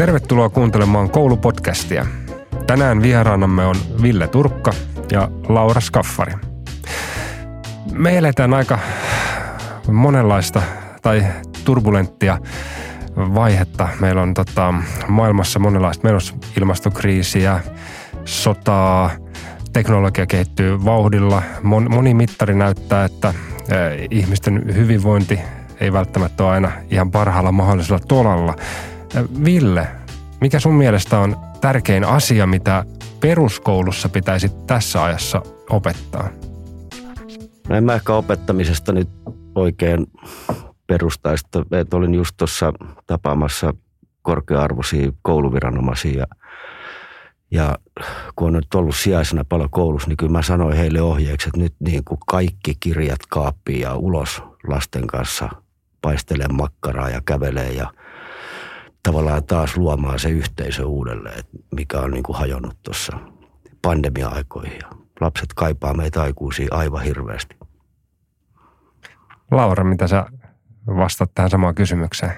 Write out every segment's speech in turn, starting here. Tervetuloa kuuntelemaan Koulupodcastia. Tänään vieraanamme on Ville Turkka ja Laura Skaffari. Me eletään aika monenlaista tai turbulenttia vaihetta. Meillä on maailmassa monenlaista. Meillä on ilmastokriisiä, sotaa, teknologia kehittyy vauhdilla. Moni mittari näyttää, että ihmisten hyvinvointi ei välttämättä ole aina ihan parhaalla mahdollisella tolalla. Ville, mikä sun mielestä on tärkein asia, mitä peruskoulussa pitäisi tässä ajassa opettaa? No en mä ehkä opettamisesta nyt oikein perustaisi. Olin just tuossa tapaamassa korkea-arvoisia kouluviranomaisia ja kun on nyt ollut sijaisena paljon koulussa, niin kyllä mä sanoin heille ohjeeksi, että nyt niin kuin kaikki kirjat kaappiin ja ulos lasten kanssa paistelee makkaraa ja kävelee ja tavallaan taas luomaan se yhteisö uudelleen, mikä on niin kuin hajonnut tuossa pandemia-aikoihin. Lapset kaipaa meitä aikuisia aivan hirveästi. Laura, mitä sä vastaat tähän samaan kysymykseen?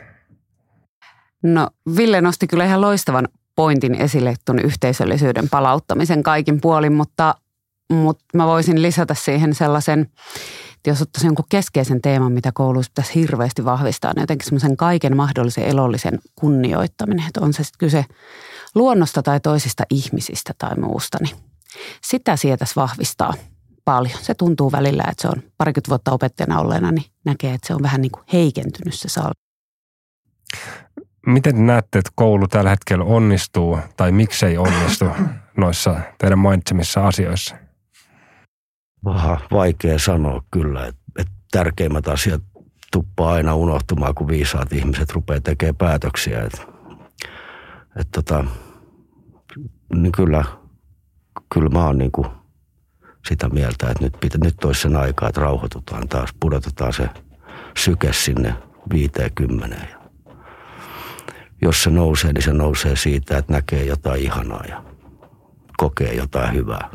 No, Ville nosti kyllä ihan loistavan pointin esille tuon yhteisöllisyyden palauttamisen kaikin puolin, mutta mä voisin lisätä siihen sellaisen, että jos ottaisiin jonkun keskeisen teeman, mitä kouluissa pitäisi hirveästi vahvistaa, niin jotenkin semmoisen kaiken mahdollisen elollisen kunnioittaminen, että on se sitten kyse luonnosta tai toisista ihmisistä tai muusta, niin sitä sietäisi vahvistaa paljon. Se tuntuu välillä, että se on parikymmentä vuotta opettajana olleena, niin näkee, että se on vähän niin kuin heikentynyt se salli. Miten näette, että koulu tällä hetkellä onnistuu tai miksei onnistu noissa teidän mainitsemissa asioissa? Vaikea sanoa kyllä, että tärkeimmät asiat tuppaa aina unohtumaan, kun viisaat ihmiset rupeaa tekemään päätöksiä. Niin kyllä mä oon niin kuin sitä mieltä, että nyt olisi sen aikaa, että rauhoitutaan taas, pudotetaan se syke sinne 50. Jos se nousee, niin se nousee siitä, että näkee jotain ihanaa ja kokee jotain hyvää.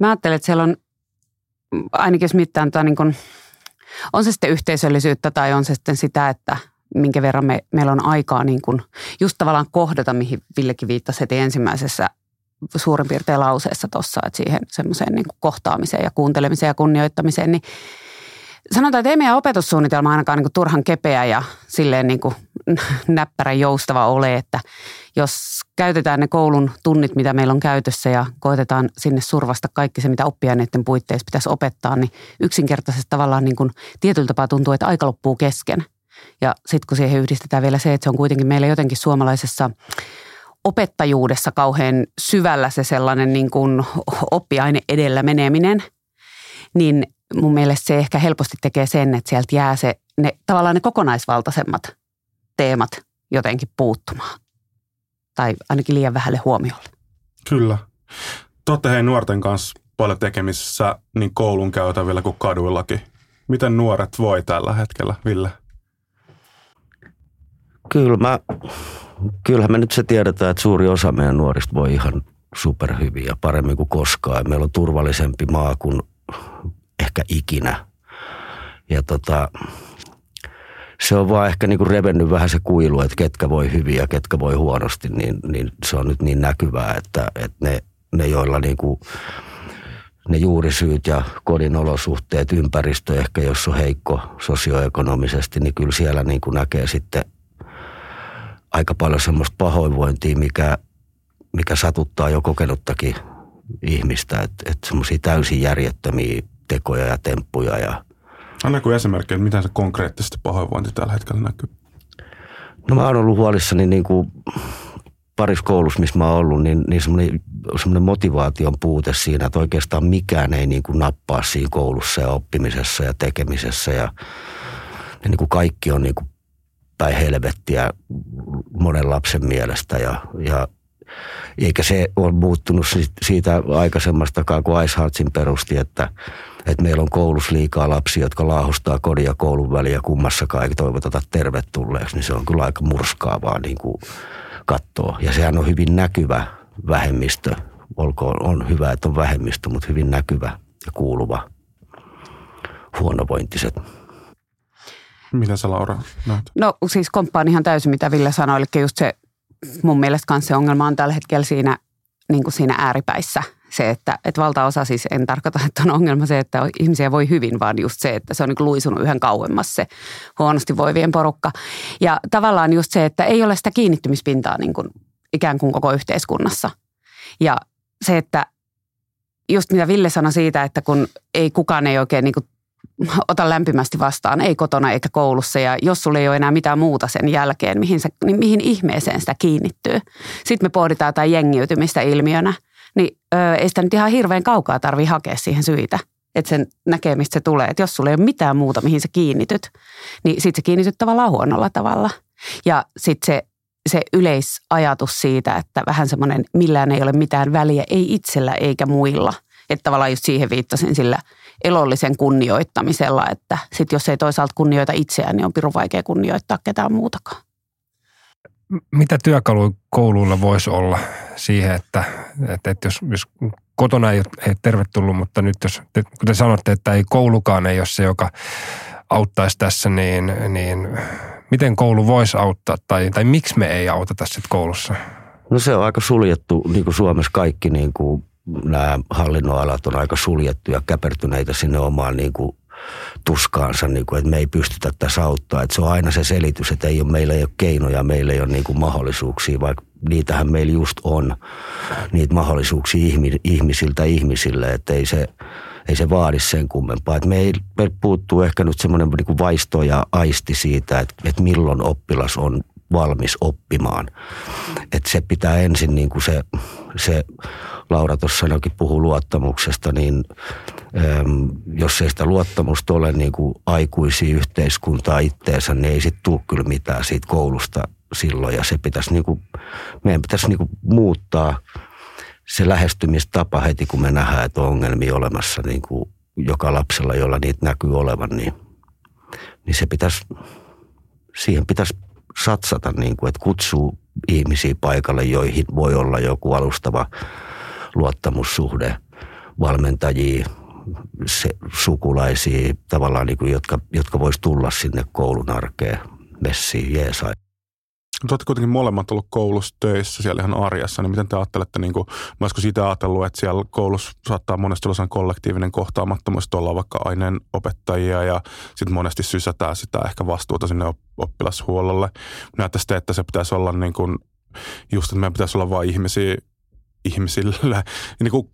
Mä ajattelen, että siellä on, ainakin jos mittaan, niin on se sitten yhteisöllisyyttä tai on se sitten sitä, että minkä verran meillä on aikaa niin kun just tavallaan kohdata, mihin Villekin viittasi heti ensimmäisessä suurin piirtein lauseessa tuossa, että siihen semmoiseen niin kun kohtaamiseen ja kuuntelemiseen ja kunnioittamiseen, niin sanotaan, että ei meidän opetussuunnitelma ainakaan niin kuin turhan kepeä ja silleen niin kuin näppärän joustava ole, että jos käytetään ne koulun tunnit, mitä meillä on käytössä ja koetetaan sinne survasta kaikki se, mitä oppiaineiden puitteissa pitäisi opettaa, niin yksinkertaisesti tavallaan niin kuin tietyllä tapaa tuntuu, että aika loppuu kesken. Ja sitten kun siihen yhdistetään vielä se, että se on kuitenkin meillä jotenkin suomalaisessa opettajuudessa kauhean syvällä se sellainen niin kuin oppiaine edellä meneminen, niin mun mielestä se ehkä helposti tekee sen, että sieltä jää tavallaan ne kokonaisvaltaisemmat teemat jotenkin puuttumaan. Tai ainakin liian vähälle huomiolle. Kyllä. Te olette hei nuorten kanssa paljon tekemisissä niin koulun käytävillä kuin kaduillakin. Miten nuoret voi tällä hetkellä, Ville? Kyllähän me nyt se tiedetään, että suuri osa meidän nuorista voi ihan superhyviä ja paremmin kuin koskaan. Meillä on turvallisempi maa kuin ehkä ikinä. Ja se on vaan ehkä niinku revennyt vähän se kuilu, että ketkä voi hyvin ja ketkä voi huonosti, niin se on nyt niin näkyvää, että ne joilla niinku, ne juurisyyt ja kodin olosuhteet, ympäristö ehkä, jos on heikko sosioekonomisesti, niin kyllä siellä niinku näkee sitten aika paljon semmoista pahoinvointia, mikä satuttaa jo kokenuttakin ihmistä, että semmoisia täysin järjettömiä tekoja ja temppuja. Annako esimerkkejä, että mitä se konkreettisesti pahoinvointi tällä hetkellä näkyy? No mä oon ollut huolissani niin kuin parissa koulussa, missä mä oon ollut, niin semmoinen motivaation puute siinä, että oikeastaan mikään ei niin kuin nappaa siinä koulussa ja oppimisessa ja tekemisessä. Ja niin kuin kaikki on niin kuin päin helvettiä monen lapsen mielestä ja eikä se ole muuttunut siitä aikaisemmastakaan, kun Iceheartsin perusti, että meillä on koulussa liikaa lapsia, jotka laahustaa kodin ja koulun väliä kummassakaan eikä toivoteta tervetulleeksi, niin se on kyllä aika murskaavaa niin kuin katsoa. Ja sehän on hyvin näkyvä vähemmistö. Olkoon, on hyvä, että on vähemmistö, mutta hyvin näkyvä ja kuuluva huonovointiset. Mitä sä, Laura, näet? No siis komppaan ihan täysin, mitä Ville sanoi. Eli just se, mun mielestä myös se ongelma on tällä hetkellä siinä, niin kuin siinä ääripäissä. Se, että valtaosa, siis en tarkoita, että on ongelma se, että ihmisiä voi hyvin, vaan just se, että se on niin kuin luisunut yhden kauemmas se huonosti voivien porukka. Ja tavallaan just se, että ei ole sitä kiinnittymispintaa niin kuin ikään kuin koko yhteiskunnassa. Ja se, että just mitä Ville sanoi siitä, että kun ei kukaan ei oikein niin kuin ota lämpimästi vastaan, ei kotona eikä koulussa. Ja jos sulla ei ole enää mitään muuta sen jälkeen, niin mihin ihmeeseen sitä kiinnittyy. Sitten me pohditaan jotain jengiytymistä ilmiönä. Niin ei sitä nyt ihan hirveän kaukaa tarvitse hakea siihen syitä, että sen näkee, mistä se tulee. Että jos sulla ei ole mitään muuta, mihin sä kiinnityt, niin sit sä kiinnityt tavallaan huonolla tavalla. Ja sit se yleisajatus siitä, että vähän semmoinen millään ei ole mitään väliä, ei itsellä eikä muilla. Että tavallaan just siihen viittasin sillä elollisen kunnioittamisella, että sit jos ei toisaalta kunnioita itseään, niin on pirun vaikea kunnioittaa ketään muutakaan. Mitä työkaluja kouluilla voisi olla siihen, että jos kotona ei ole tervetullut, mutta nyt jos, kuten sanotte, että ei koulukaan ei ole se, joka auttaisi tässä, niin miten koulu voisi auttaa tai miksi me ei auteta sitten koulussa? No se on aika suljettu, niin kuin Suomessa kaikki niin kuin nämä hallinnonalat on aika suljettuja, käpertyneitä sinne omaan niin kuin tuskaansa, niin kuin, että me ei pystytä tässä auttaa. Että se on aina se selitys, että meillä ei ole keinoja, meillä ei ole niin kuin mahdollisuuksia, vaikka niitähän meillä just on, niitä mahdollisuuksia ihmisiltä ihmisille, että ei se vaadi sen kummempaa. Että me puuttuu ehkä nyt semmoinen niin kuin vaisto ja aisti siitä, että milloin oppilas on valmis oppimaan. Että se pitää ensin, niin kuin se Laura tuossa ainakin puhui luottamuksesta, niin jos ei sitä luottamusta ole niin kuin aikuisia yhteiskuntaa itteensä, niin ei sitten tule kyllä mitään siitä koulusta silloin. Ja se pitäisi niin kuin, meidän pitäisi niin kuin muuttaa se lähestymistapa heti, kun me nähdään, että on ongelmia olemassa niin kuin joka lapsella, jolla niitä näkyy olevan, niin se pitäisi, siihen pitäisi satsata, niin kuin, että kutsuu ihmisiä paikalle, joihin voi olla joku alustava luottamussuhde, valmentajia, sukulaisia tavallaan, niin kuin, jotka vois tulla sinne koulun arkeen, messiin, jeesai. Olette kuitenkin molemmat ollut koulussa töissä siellä ihan arjessa, niin miten te ajattelette, niin kuin, mä olisiko sitä ajatellut, että siellä koulussa saattaa monesti olla kollektiivinen kohtaamattomuus, että ollaan vaikka aineenopettajia ja sitten monesti sysätään sitä ehkä vastuuta sinne oppilashuollolle. Näyttäisi te, että se pitäisi olla niin kuin, just, että meidän pitäisi olla vain ihmisillä. Niin kuin,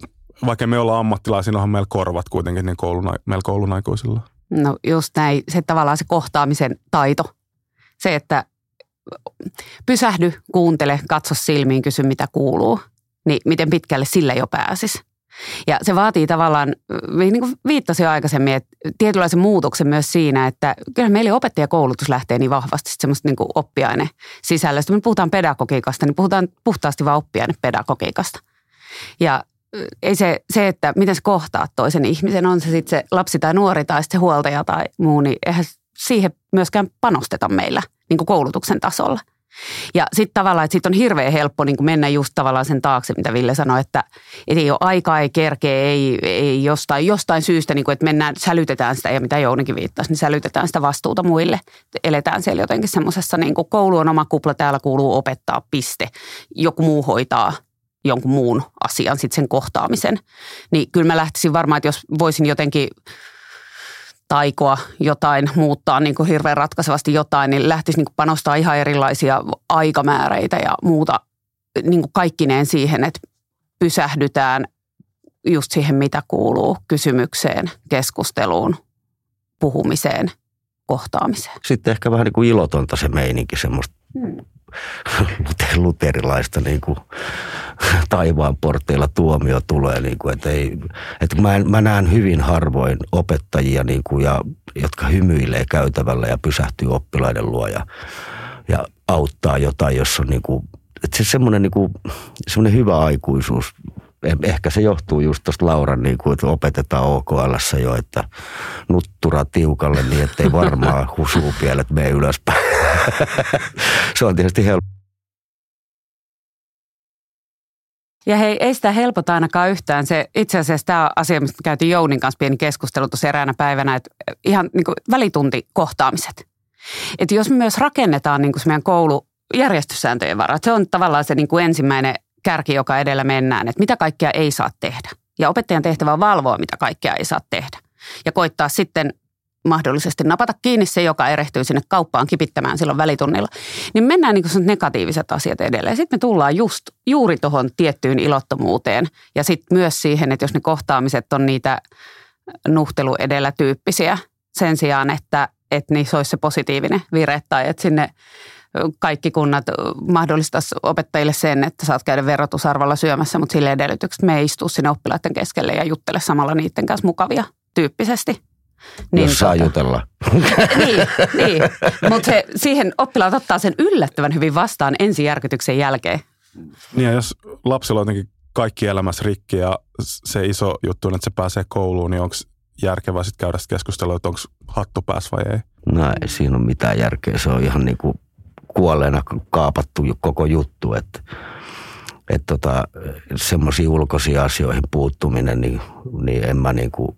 vaikka me ollaan ammattilaisia, onhan meillä korvat kuitenkin niin meillä koulun aikuisilla. No just näin, se tavallaan se kohtaamisen taito. Se, että pysähdy, kuuntele, katso silmiin, kysy mitä kuuluu, niin miten pitkälle sillä jo pääsisi. Ja se vaatii tavallaan, niin kuin viittasin jo aikaisemmin, että tietynlaisen muutoksen myös siinä, että kyllä meillä opettajakoulutus lähtee niin vahvasti semmoista niin kuin oppiainesisällöstä. Me puhutaan pedagogiikasta, niin puhutaan puhtaasti vaan oppiainepedagogiikasta. Ja ei se, että miten sä kohtaat toisen ihmisen, on se sitten se lapsi tai nuori tai sitten se huoltaja tai muu, niin eihän siihen myöskään panosteta meillä niin kuin koulutuksen tasolla. Ja sitten tavallaan, että siitä on hirveän helppo niin kuin mennä just tavallaan sen taakse, mitä Ville sanoi, että ei ole aikaa, ei kerkeä, ei jostain syystä, niin kuin, että mennään, sälytetään sitä, ja mitä Jounikin viittasi, niin sälytetään sitä vastuuta muille. Eletään siellä jotenkin semmoisessa, niin kuin koulu on oma kupla, täällä kuuluu opettaa, piste. Joku muu hoitaa jonkun muun asian, sitten sen kohtaamisen. Niin kyllä mä lähtisin varmaan, että jos voisin jotenkin taikoa jotain, muuttaa niin kuin hirveän ratkaisevasti jotain, niin lähtisi niin kuin panostaa ihan erilaisia aikamääreitä ja muuta niin kuin kaikkineen siihen, että pysähdytään just siihen, mitä kuuluu, kysymykseen, keskusteluun, puhumiseen, kohtaamiseen. Sitten ehkä vähän niin kuin ilotonta se meininki, semmoista luterilaista niin kuin taivaan porteilla tuomio tulee, niin kuin, että ei, että mä näen hyvin harvoin opettajia, niin kuin, ja, jotka hymyilee käytävällä ja pysähtyy oppilaiden luo ja auttaa jotain, jos on niin kuin, että se semmoinen niin kuin, semmoinen hyvä aikuisuus. Ehkä se johtuu just tuosta Lauran, niin kuin, että opetetaan OKL:ssä jo, että nuttura tiukalle niin, ettei varmaan husuupielet mene ylöspäin. Se on tietysti helppo. Ja hei, ei sitä helpota ainakaan yhtään. Se, itse asiassa tämä asia, mistä käytiin Jounin kanssa pieni keskustelu tuossa eräänä päivänä, että ihan niin kuin välituntikohtaamiset. Että jos me myös rakennetaan niin kuin se meidän koulujärjestyssääntöjen varat, se on tavallaan se niin kuin ensimmäinen kärki, joka edellä mennään, että mitä kaikkea ei saa tehdä. Ja opettajan tehtävä on valvoa, mitä kaikkea ei saa tehdä. Ja koittaa sitten mahdollisesti napata kiinni se, joka erehtyy sinne kauppaan kipittämään silloin välitunnilla. Niin mennään niin kuin negatiiviset asiat edelleen. Sitten me tullaan juuri tuohon tiettyyn ilottomuuteen. Ja sitten myös siihen, että jos ne kohtaamiset on niitä nuhtelu edellä tyyppisiä sen sijaan, että niissä olisi se positiivinen vire tai että sinne kaikki kunnat mahdollistaisi opettajille sen, että saat käydä verotusarvalla syömässä, mutta sille edellytykset me ei istu sinne oppilaiden keskelle ja juttele samalla niiden kanssa mukavia tyyppisesti. Niin, jos saa jutella. Niin. Mutta siihen oppilaat ottaa sen yllättävän hyvin vastaan ensi järkytyksen jälkeen. Niin jos lapsilla on jotenkin kaikki elämässä rikki ja se iso juttu on, että se pääsee kouluun, niin onko järkevää sitten käydä keskustelua, että onko hattu päässä vai ei? No ei siinä ole mitään järkeä, se on ihan niin kuin kuolleena kaapattu koko juttu, että semmoisiin ulkoisiin asioihin puuttuminen, niin en mä niin kuin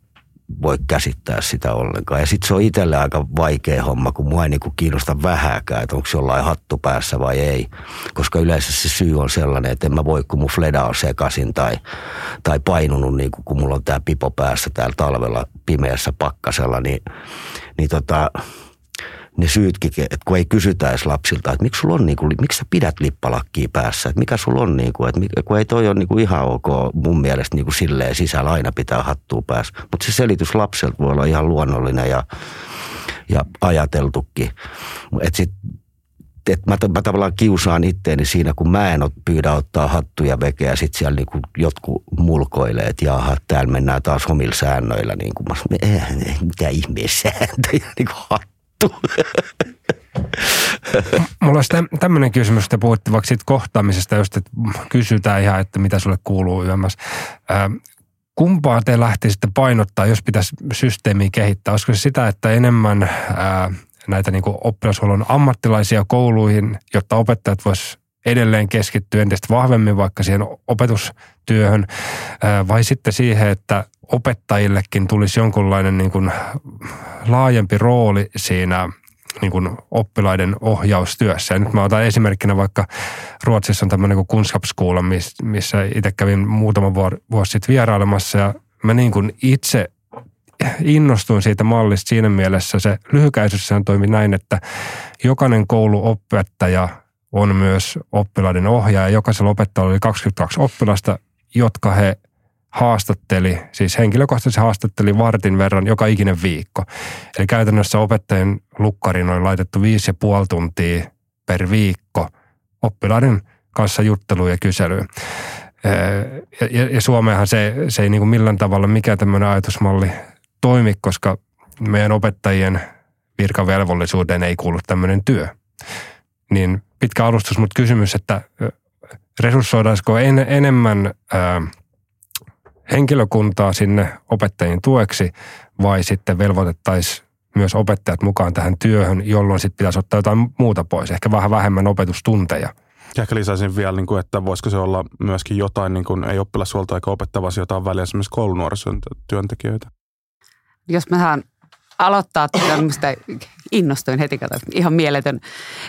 voi käsittää sitä ollenkaan. Ja sitten se on itselle aika vaikea homma, kun mua ei niin kuin kiinnosta vähääkään, että onko jollain hattu päässä vai ei. Koska yleensä se syy on sellainen, että en mä voi, kun mun fleda on sekaisin tai painunut, niin kuin, kun mulla on tää pipo päässä täällä talvella pimeässä pakkasella, niin ne syytkin, että kun ei kysytä edes lapsilta, että miksi sulla on niinku, miksi sä pidät lippalakkia päässä, että mikä sulla on niinku, että kun ei toi ole niinku ihan ok mun mielestä niinku silleen sisällä aina pitää hattua päässä. Mutta se selitys lapselta voi olla ihan luonnollinen ja ajateltukin. Että sit, mä tavallaan kiusaan itteeni siinä, kun mä en pyydä ottaa hattuja vekeä ja sit siellä niinku jotkut mulkoilee, että jaha, täällä mennään taas omilla säännöillä. Niinku, mitä ihmeen sääntöjä, niinku hattuja. Mulla olisi tämmöinen kysymys, että puhutte vaikka siitä kohtaamisesta, just, että kysytään ihan, että mitä sulle kuuluu yömmässä. Kumpaa te lähtisitte painottaa, jos pitäisi systeemiä kehittää? Olisiko se sitä, että enemmän näitä niin kuin oppilashuollon ammattilaisia kouluihin, jotta opettajat voisivat edelleen keskittyä entistä vahvemmin vaikka siihen opetustyöhön, vai sitten siihen, että opettajillekin tulisi jonkunlainen niin kuin laajempi rooli siinä niin kuin oppilaiden ohjaustyössä. Ja nyt mä otan esimerkkinä vaikka Ruotsissa on tämmöinen kuin Kunskapsskolan, missä itse kävin muutama vuosi sitten vierailemassa, ja mä niin kuin itse innostuin siitä mallista siinä mielessä. Se lyhykäisyyssähän toimi näin, että jokainen kouluopettaja on myös oppilaiden ohjaaja. Jokaisella opettajalla oli 22 oppilasta, jotka he haastatteli, siis henkilökohtaisesti haastatteli vartin verran joka ikinen viikko. Eli käytännössä opettajien lukkariin oli laitettu 5,5 tuntia per viikko oppilaiden kanssa jutteluun ja kyselyyn. Ja Suomeenhan se ei niin kuin millään tavalla mikään tämmöinen ajatusmalli toimi, koska meidän opettajien virkavelvollisuuteen ei kuulu tämmöinen työ. Niin pitkä alustus, mutta kysymys, että resurssoidaanko enemmän henkilökuntaa sinne opettajien tueksi vai sitten velvoitettaisiin myös opettajat mukaan tähän työhön, jolloin sitten pitäisi ottaa jotain muuta pois, ehkä vähän vähemmän opetustunteja. Ja ehkä lisäisin vielä, että voisiko se olla myöskin jotain, ei oppilashuolta eikä opettavasi jotain väliä esimerkiksi koulunuorisotyöntekijöitä. Jos mä saan aloittaa tämmöistä, innostuin heti, ihan mieletön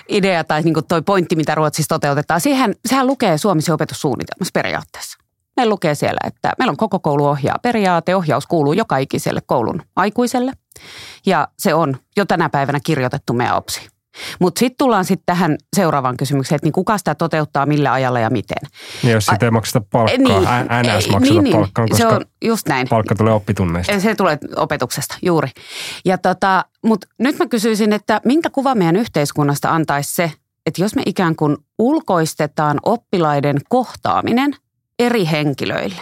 idea tai niin kuin toi pointti, mitä Ruotsissa toteutetaan. Sehän lukee Suomessa opetussuunnitelmassa periaatteessa. Meillä lukee siellä, että meillä on koko koulu ohjaa periaate. Ohjaus kuuluu joka ikiselle koulun aikuiselle ja se on jo tänä päivänä kirjoitettu meidän OPSiin. Mutta sitten tullaan sitten tähän seuraavaan kysymykseen, että niin kuka sitä toteuttaa, millä ajalla ja miten. Ja jos siitä ei makseta palkkaa, NS makseta palkkaa, koska se on just näin. Palkka tulee oppitunneista. Se tulee opetuksesta, juuri. Mutta nyt mä kysyisin, että minkä kuva meidän yhteiskunnasta antaisi se, että jos me ikään kuin ulkoistetaan oppilaiden kohtaaminen eri henkilöille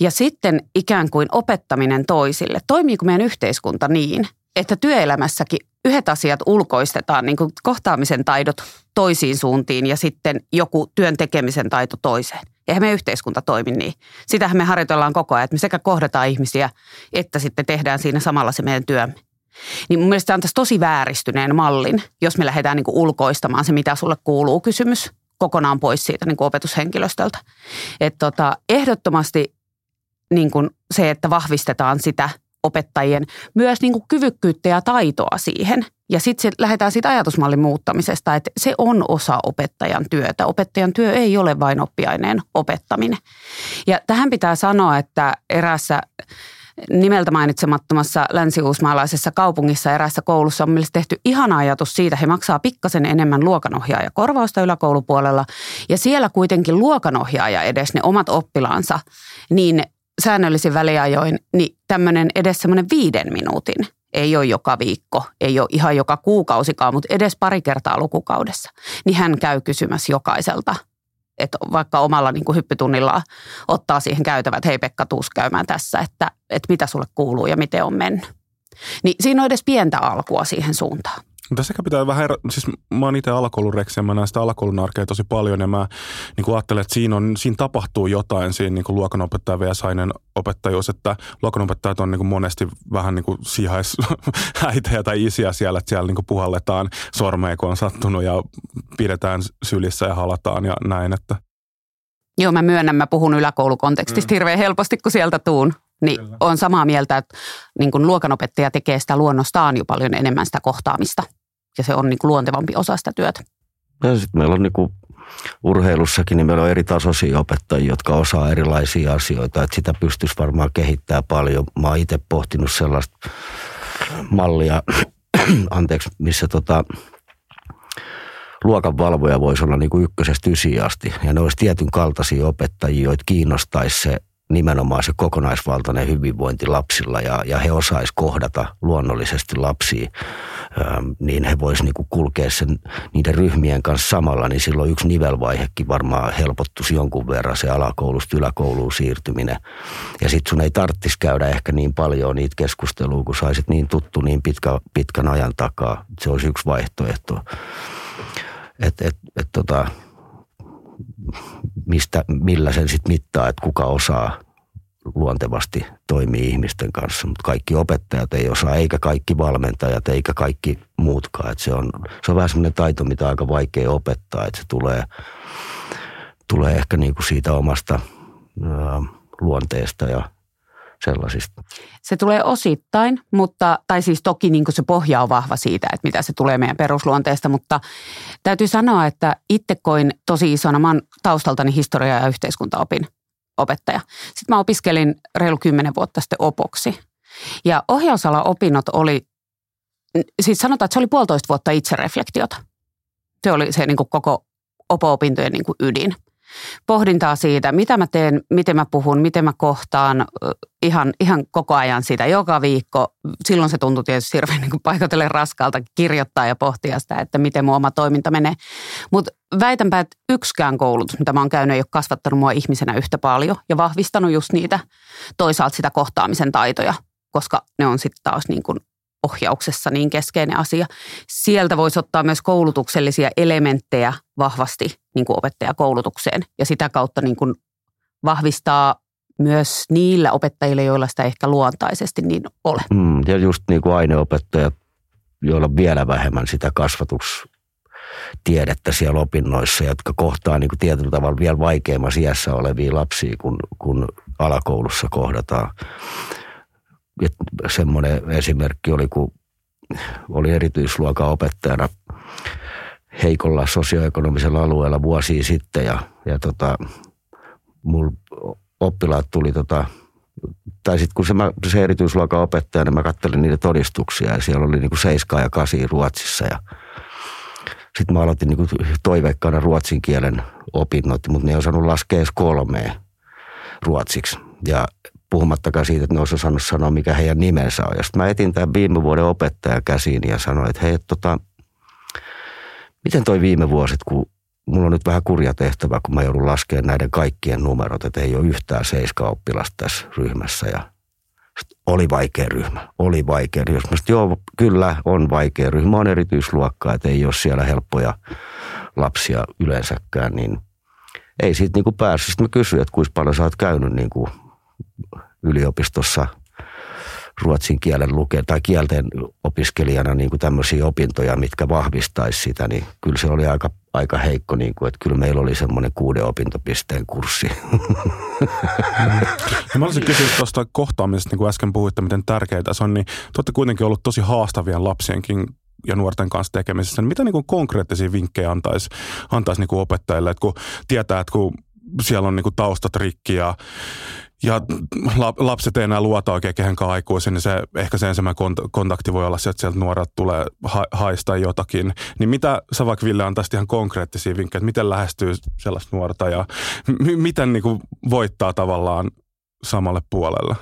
ja sitten ikään kuin opettaminen toisille. Toimiiko meidän yhteiskunta niin, että työelämässäkin yhdet asiat ulkoistetaan, niin kuin kohtaamisen taidot toisiin suuntiin ja sitten joku työn tekemisen taito toiseen. Eihän meidän yhteiskunta toimi niin. Sitähän me harjoitellaan koko ajan, että me sekä kohdataan ihmisiä, että sitten tehdään siinä samalla se meidän työmme. Niin mun mielestä antaisi tosi vääristyneen mallin, jos me lähdetään niin kuin ulkoistamaan se, mitä sulle kuuluu kysymys, kokonaan pois siitä niin kuin opetushenkilöstöltä. Ehdottomasti niin kuin se, että vahvistetaan sitä opettajien myös niin kuin kyvykkyyttä ja taitoa siihen. Ja sitten lähdetään siitä ajatusmallin muuttamisesta, että se on osa opettajan työtä. Opettajan työ ei ole vain oppiaineen opettaminen. Ja tähän pitää sanoa, että eräässä nimeltä mainitsemattomassa länsi-uusmaalaisessa kaupungissa eräässä koulussa on mielestäni tehty ihana ajatus siitä, he maksaa pikkasen enemmän luokanohjaajakorvausta yläkoulupuolella. Ja siellä kuitenkin luokanohjaaja edes ne omat oppilaansa, niin säännöllisin väliajoin, niin tämmöinen edes semmoinen 5 minuutin. Ei ole joka viikko, ei ole ihan joka kuukausikaan, mutta edes pari kertaa lukukaudessa. Niin hän käy kysymässä jokaiselta, että vaikka omalla niin kuin hyppytunnillaan ottaa siihen käytävät, että hei Pekka, tuus käymään tässä, että mitä sulle kuuluu ja miten on mennyt. Niin siinä on edes pientä alkua siihen suuntaan. Tässäkin pitää vähän siis mä oon itse alakoulureksi ja mä näen sitä alakoulun arkea tosi paljon ja mä niin kuin ajattelen, että siinä tapahtuu jotain siinä niin kuin luokanopettaja vs. opettajuus, että luokanopettajat on niin kuin monesti vähän niin kuin sijaishäitejä tai isiä siellä, että siellä niin kuin puhalletaan sormea, kun on sattunut ja pidetään sylissä ja halataan ja näin, että. Joo, mä myönnän, mä puhun yläkoulukontekstista hirveän helposti, kun sieltä tuun. Niin on samaa mieltä, että niin kuin luokanopettaja tekee sitä luonnostaan jo paljon enemmän sitä kohtaamista. Ja se on niin kuin luontevampi osa sitä työtä. Ja sitten meillä on niin kuin urheilussakin, niin meillä on eri tasoisia opettajia, jotka osaa erilaisia asioita. Että sitä pystyisi varmaan kehittämään paljon. Mä oon itse pohtinut sellaista mallia, missä luokanvalvoja voisi olla niin kuin 1–9 asti. Ja ne olisi tietyn kaltaisia opettajia, joita kiinnostaisi se nimenomaan se kokonaisvaltainen hyvinvointi lapsilla ja he osaisi kohdata luonnollisesti lapsia, niin he voisivat niinku kulkea sen niiden ryhmien kanssa samalla, niin silloin yksi nivelvaihekin varmaan helpottuisi jonkun verran se alakoulusta yläkouluun siirtyminen. Ja sitten sun ei tarvitsisi käydä ehkä niin paljon niitä keskusteluja, kun saisit niin tuttu niin pitkän ajan takaa. Se olisi yksi vaihtoehto. Millä sen sitten mittaa, että kuka osaa luontevasti toimia ihmisten kanssa, mutta kaikki opettajat ei osaa, eikä kaikki valmentajat, eikä kaikki muutkaan. Se on vähän semmoinen taito, mitä aika vaikea opettaa, että se tulee ehkä niinku siitä omasta luonteesta ja sellaisista. Se tulee osittain, tai siis toki niin kuin se pohja on vahva siitä, että mitä se tulee meidän perusluonteesta, mutta täytyy sanoa, että itse koin tosi isona, mä oon taustaltani historia- ja yhteiskuntaopin opettaja. Sitten mä opiskelin reilu 10 vuotta sitten opoksi. Ja ohjausalan opinnot oli, siis sanotaan, että se oli 1,5 vuotta itsereflektiota. Se oli se niin kuin koko opo-opintojen niin kuin ydin. Pohdintaa siitä, mitä mä teen, miten mä puhun, miten mä kohtaan, ihan koko ajan sitä, joka viikko. Silloin se tuntui tietysti hirveän niin kuin paikotellen raskaalta kirjoittaa ja pohtia sitä, että miten mun oma toiminta menee. Mutta väitänpä, että yksikään koulutus, mitä mä oon käynyt, ei ole kasvattanut mua ihmisenä yhtä paljon ja vahvistanut just niitä toisaalta sitä kohtaamisen taitoja, koska ne on sitten taas niin kuin ohjauksessa niin keskeinen asia. Sieltä voisi ottaa myös koulutuksellisia elementtejä vahvasti niin kuin opettajakoulutukseen ja sitä kautta niin kuin vahvistaa myös niillä opettajilla, joilla sitä ehkä luontaisesti niin ole. Ja just niin kuin aineopettajat, joilla on vielä vähemmän sitä kasvatustiedettä siellä opinnoissa, jotka kohtaa niin kuin tietyllä tavalla vielä vaikeammassa iässä olevia lapsia, kun alakoulussa kohdataan. Että semmoinen esimerkki oli, kun oli erityisluokan opettajana heikolla sosioekonomisella alueella vuosia sitten ja mul oppilaat tuli tai sitten kun se erityisluokan opettajana mä katselin niitä todistuksia ja siellä oli niinku 7 ja 8 Ruotsissa ja sitten mä aloitin niinku toiveikkaana ruotsin kielen opinnot, mutta ne ei osannut laskea edes 3 ruotsiksi ja puhumattakaan siitä, että ne olisi osannut sanoa, mikä heidän nimensä on. Ja sitten mä etin tämän viime vuoden opettajan käsiin ja sanoin, että hei, miten toi viime vuosit, kun mulla on nyt vähän kurja tehtävä, kun mä joudun laskemaan näiden kaikkien numerot, että ei ole yhtään 7 oppilasta tässä ryhmässä. Ja oli vaikea ryhmä. Sitten joo, kyllä on vaikea ryhmä, on erityisluokkaa, että ei ole siellä helppoja lapsia yleensäkään, niin ei siitä niin kuin päässyt. Sitten mä kysyin, että kuinka paljon sä oot käynyt niin kuin yliopistossa ruotsin kielen lukee tai kielten opiskelijana niin kuin tämmöisiä opintoja, mitkä vahvistaisi sitä, niin kyllä se oli aika heikko, niin kuin, että kyllä meillä oli semmoinen 6 opintopisteen kurssi. Mä olisin kysynyt tuosta kohtaamisesta, niin kuin äsken puhuitte, miten tärkeää se on, niin te olette kuitenkin ollut tosi haastavia lapsienkin ja nuorten kanssa tekemisissä. Mitä niin kuin konkreettisia vinkkejä antaisi niin kuin opettajille, että kun tietää, että kun siellä on niin kuin taustat rikki ja lapset ei enää luota oikein kehenkään aikuisen, niin se, ehkä se ensimmäinen kontakti voi olla se, että sieltä nuoret tulee haistaa jotakin. Niin mitä sä vaikka, Ville, antaisit ihan konkreettisia vinkkejä, miten lähestyy sellaista nuorta ja miten niin kuin voittaa tavallaan samalle puolelle?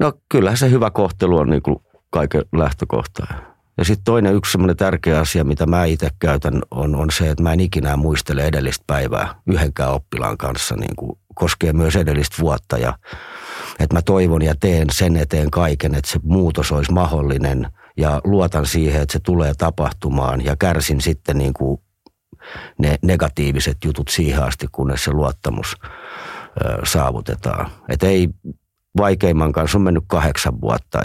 No kyllähän se hyvä kohtelu on niin kuin kaiken lähtökohta. Ja sitten toinen yksi semmoinen tärkeä asia, mitä mä itse käytän, on se, että mä en ikinä muistele edellistä päivää yhdenkään oppilaan kanssa, niin kuin koskee myös edellistä vuotta. Ja että mä toivon ja teen sen eteen kaiken, että se muutos olisi mahdollinen ja luotan siihen, että se tulee tapahtumaan ja kärsin sitten niin kuin ne negatiiviset jutut siihen asti, kunnes se luottamus saavutetaan. Että ei... Vaikeimman kanssa on mennyt 8 vuotta,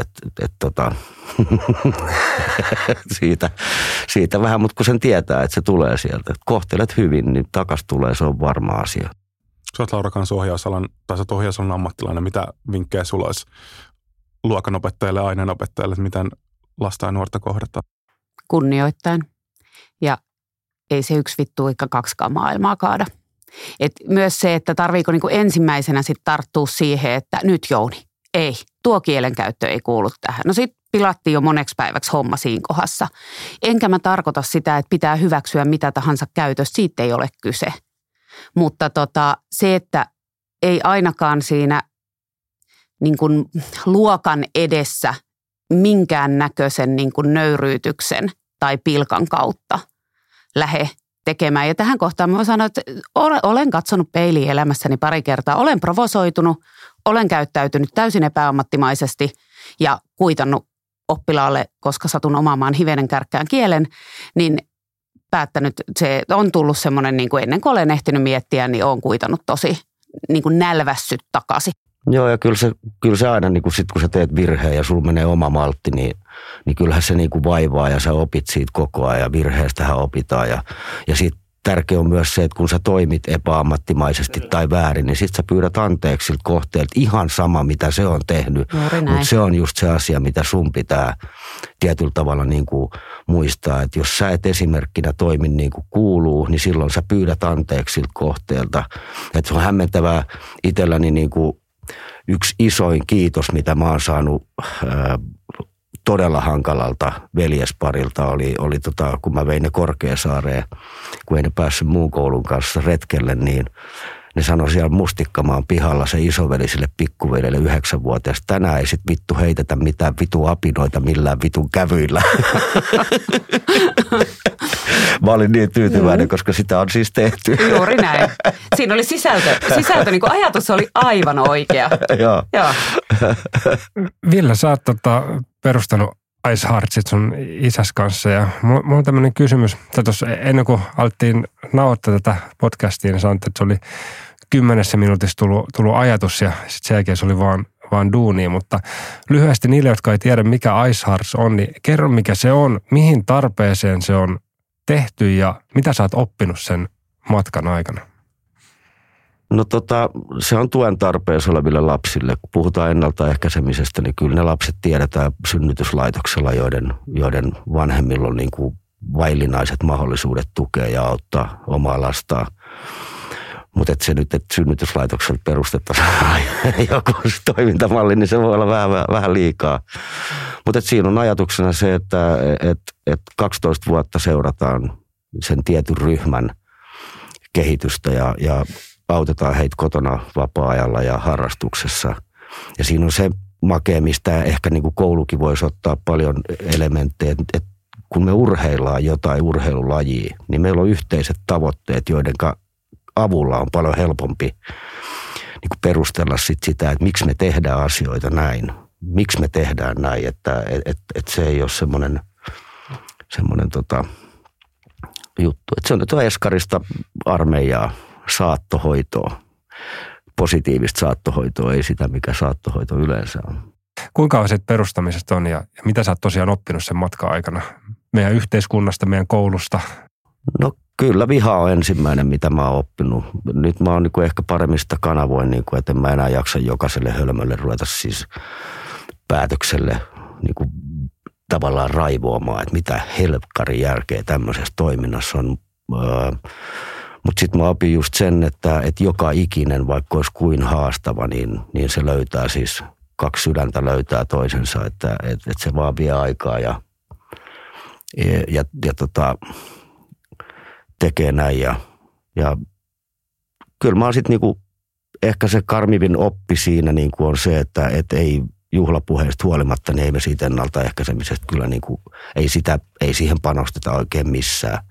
siitä vähän, mutta kun sen tietää, että se tulee sieltä. Kohtelet hyvin, niin takas tulee, se on varma asia. Sä oot, Laura, kanssa ohjausalan ammattilainen. Mitä vinkkejä sulla olisi luokanopettajille, aineenopettajalle, että miten lasta ja nuorta kohdataan? Kunnioittain. Ja ei se yksi vittu eikä kaksikaan maailmaa kaada. Et myös se, että tarviiko niinku ensimmäisenä sit tarttua siihen, että nyt Jouni, ei, tuo kielenkäyttö ei kuulu tähän. No sit pilattiin jo moneksi päiväksi homma siinä kohdassa. Enkä mä tarkoita sitä, että pitää hyväksyä mitä tahansa käytöstä, siitä ei ole kyse. Mutta se, että ei ainakaan siinä niin kun luokan edessä minkäännäköisen niin kun nöyryytyksen tai pilkan kautta lähe tekemään. Ja tähän kohtaan mä sanoin, että olen katsonut peiliin elämässäni pari kertaa. Olen provosoitunut, olen käyttäytynyt täysin epäammattimaisesti ja kuitannut oppilaalle, koska satun omaamaan hivenen kärkkään kielen, niin päättänyt, se on tullut semmoinen, niin kuin ennen kuin olen ehtinyt miettiä, niin olen kuitannut tosi niin kuin nälvässyt takaisin. Joo, ja kyllä se aina, niin kun, sit, kun sä teet virheen ja sulla menee oma maltti, niin kyllähän se niin kun vaivaa ja sä opit siitä koko ajan ja virheestähän opitaan. Ja sit tärkeä on myös se, että kun sä toimit epäammattimaisesti tai väärin, niin sit sä pyydät anteeksi siltä kohteelta ihan sama, mitä se on tehnyt. Mutta se on just se asia, mitä sun pitää tietyllä tavalla niin kun muistaa. Että jos sä et esimerkkinä toimi niin kuin kuuluu, niin silloin sä pyydät anteeksi siltä kohteelta. Että se on hämmentävää itselläni niin kuin yksi isoin kiitos, mitä mä oon saanut todella hankalalta veljesparilta oli kun mä vein ne Korkeasaareen, kun ei ne päässyt muun koulun kanssa retkelle, niin ne sanoi siellä Mustikkamaan pihalla se isoveli sille pikkuveljelle 9-vuotias. Tänään ei sit vittu heitetä mitään vitu apinoita millään vitun kävyillä. Mä olin niin tyytyväinen, koska sitä on siis tehty. Juuri näin. Siinä oli sisältö niin kuin ajatus oli aivan oikea. Joo. Ville, sä oot perustanut Iceheartsit sun isäs kanssa ja mulla on tämmöinen kysymys. Ennen kuin alettiin nauhoittaa tätä podcastia, niin sanoin, että se oli 10 minuutissa tullut ajatus ja sitten sen jälkeen se oli vaan duunia, mutta lyhyesti niille, jotka ei tiedä mikä Icehearts on, niin kerro mikä se on, mihin tarpeeseen se on tehty ja mitä sä oot oppinut sen matkan aikana? No se on tuen tarpeessa oleville lapsille. Kun puhutaan ennaltaehkäisemisestä, niin kyllä ne lapset tiedetään synnytyslaitoksella, joiden vanhemmilla on niin kuin vaillinaiset mahdollisuudet tukea ja auttaa omaa lastaan. Mutta et se nyt, että synnytyslaitoksella perustettaisiin joku toimintamalli, niin se voi olla vähän liikaa. Mutta siinä on ajatuksena se, että 12 vuotta seurataan sen tietyn ryhmän kehitystä ja autetaan heitä kotona vapaa-ajalla ja harrastuksessa. Ja siinä on se makea, mistä ehkä niin kuin koulukin voisi ottaa paljon elementtejä, että kun me urheillaan jotain urheilulajia, niin meillä on yhteiset tavoitteet, joiden avulla on paljon helpompi niin kuin perustella sitä, että miksi me tehdään asioita näin. Miksi me tehdään näin, että se ei ole semmoinen juttu. Että se on tuo eskarista armeijaa, saattohoitoa, positiivista saattohoitoa, ei sitä mikä saattohoito yleensä on. Kuinka kauan siitä perustamisesta on ja mitä sä oot tosiaan oppinut sen matkan aikana? Meidän yhteiskunnasta, meidän koulusta? No kyllä viha on ensimmäinen, mitä mä oon oppinut. Nyt mä oon niin kuin ehkä paremmin sitä kanavoin, niin kuin, että en mä enää jaksa jokaiselle hölmölle ruveta siis päätökselle niin kuin tavallaan raivoamaan, että mitä helkkari järkeä tämmöisessä toiminnassa on. Mutta sitten mä opin just sen, että joka ikinen, vaikka olisi kuin haastava, niin se löytää siis, kaksi sydäntä löytää toisensa, että se vaan vie aikaa ja tekee näin. Ja kyllä mä oon sitten niinku, ehkä se karmivin oppi siinä niinku on se, että et ei juhlapuheesta huolimatta, niin ei me siitä ennaltaehkäisemisestä kyllä niinku, ei siihen panosteta oikein missään.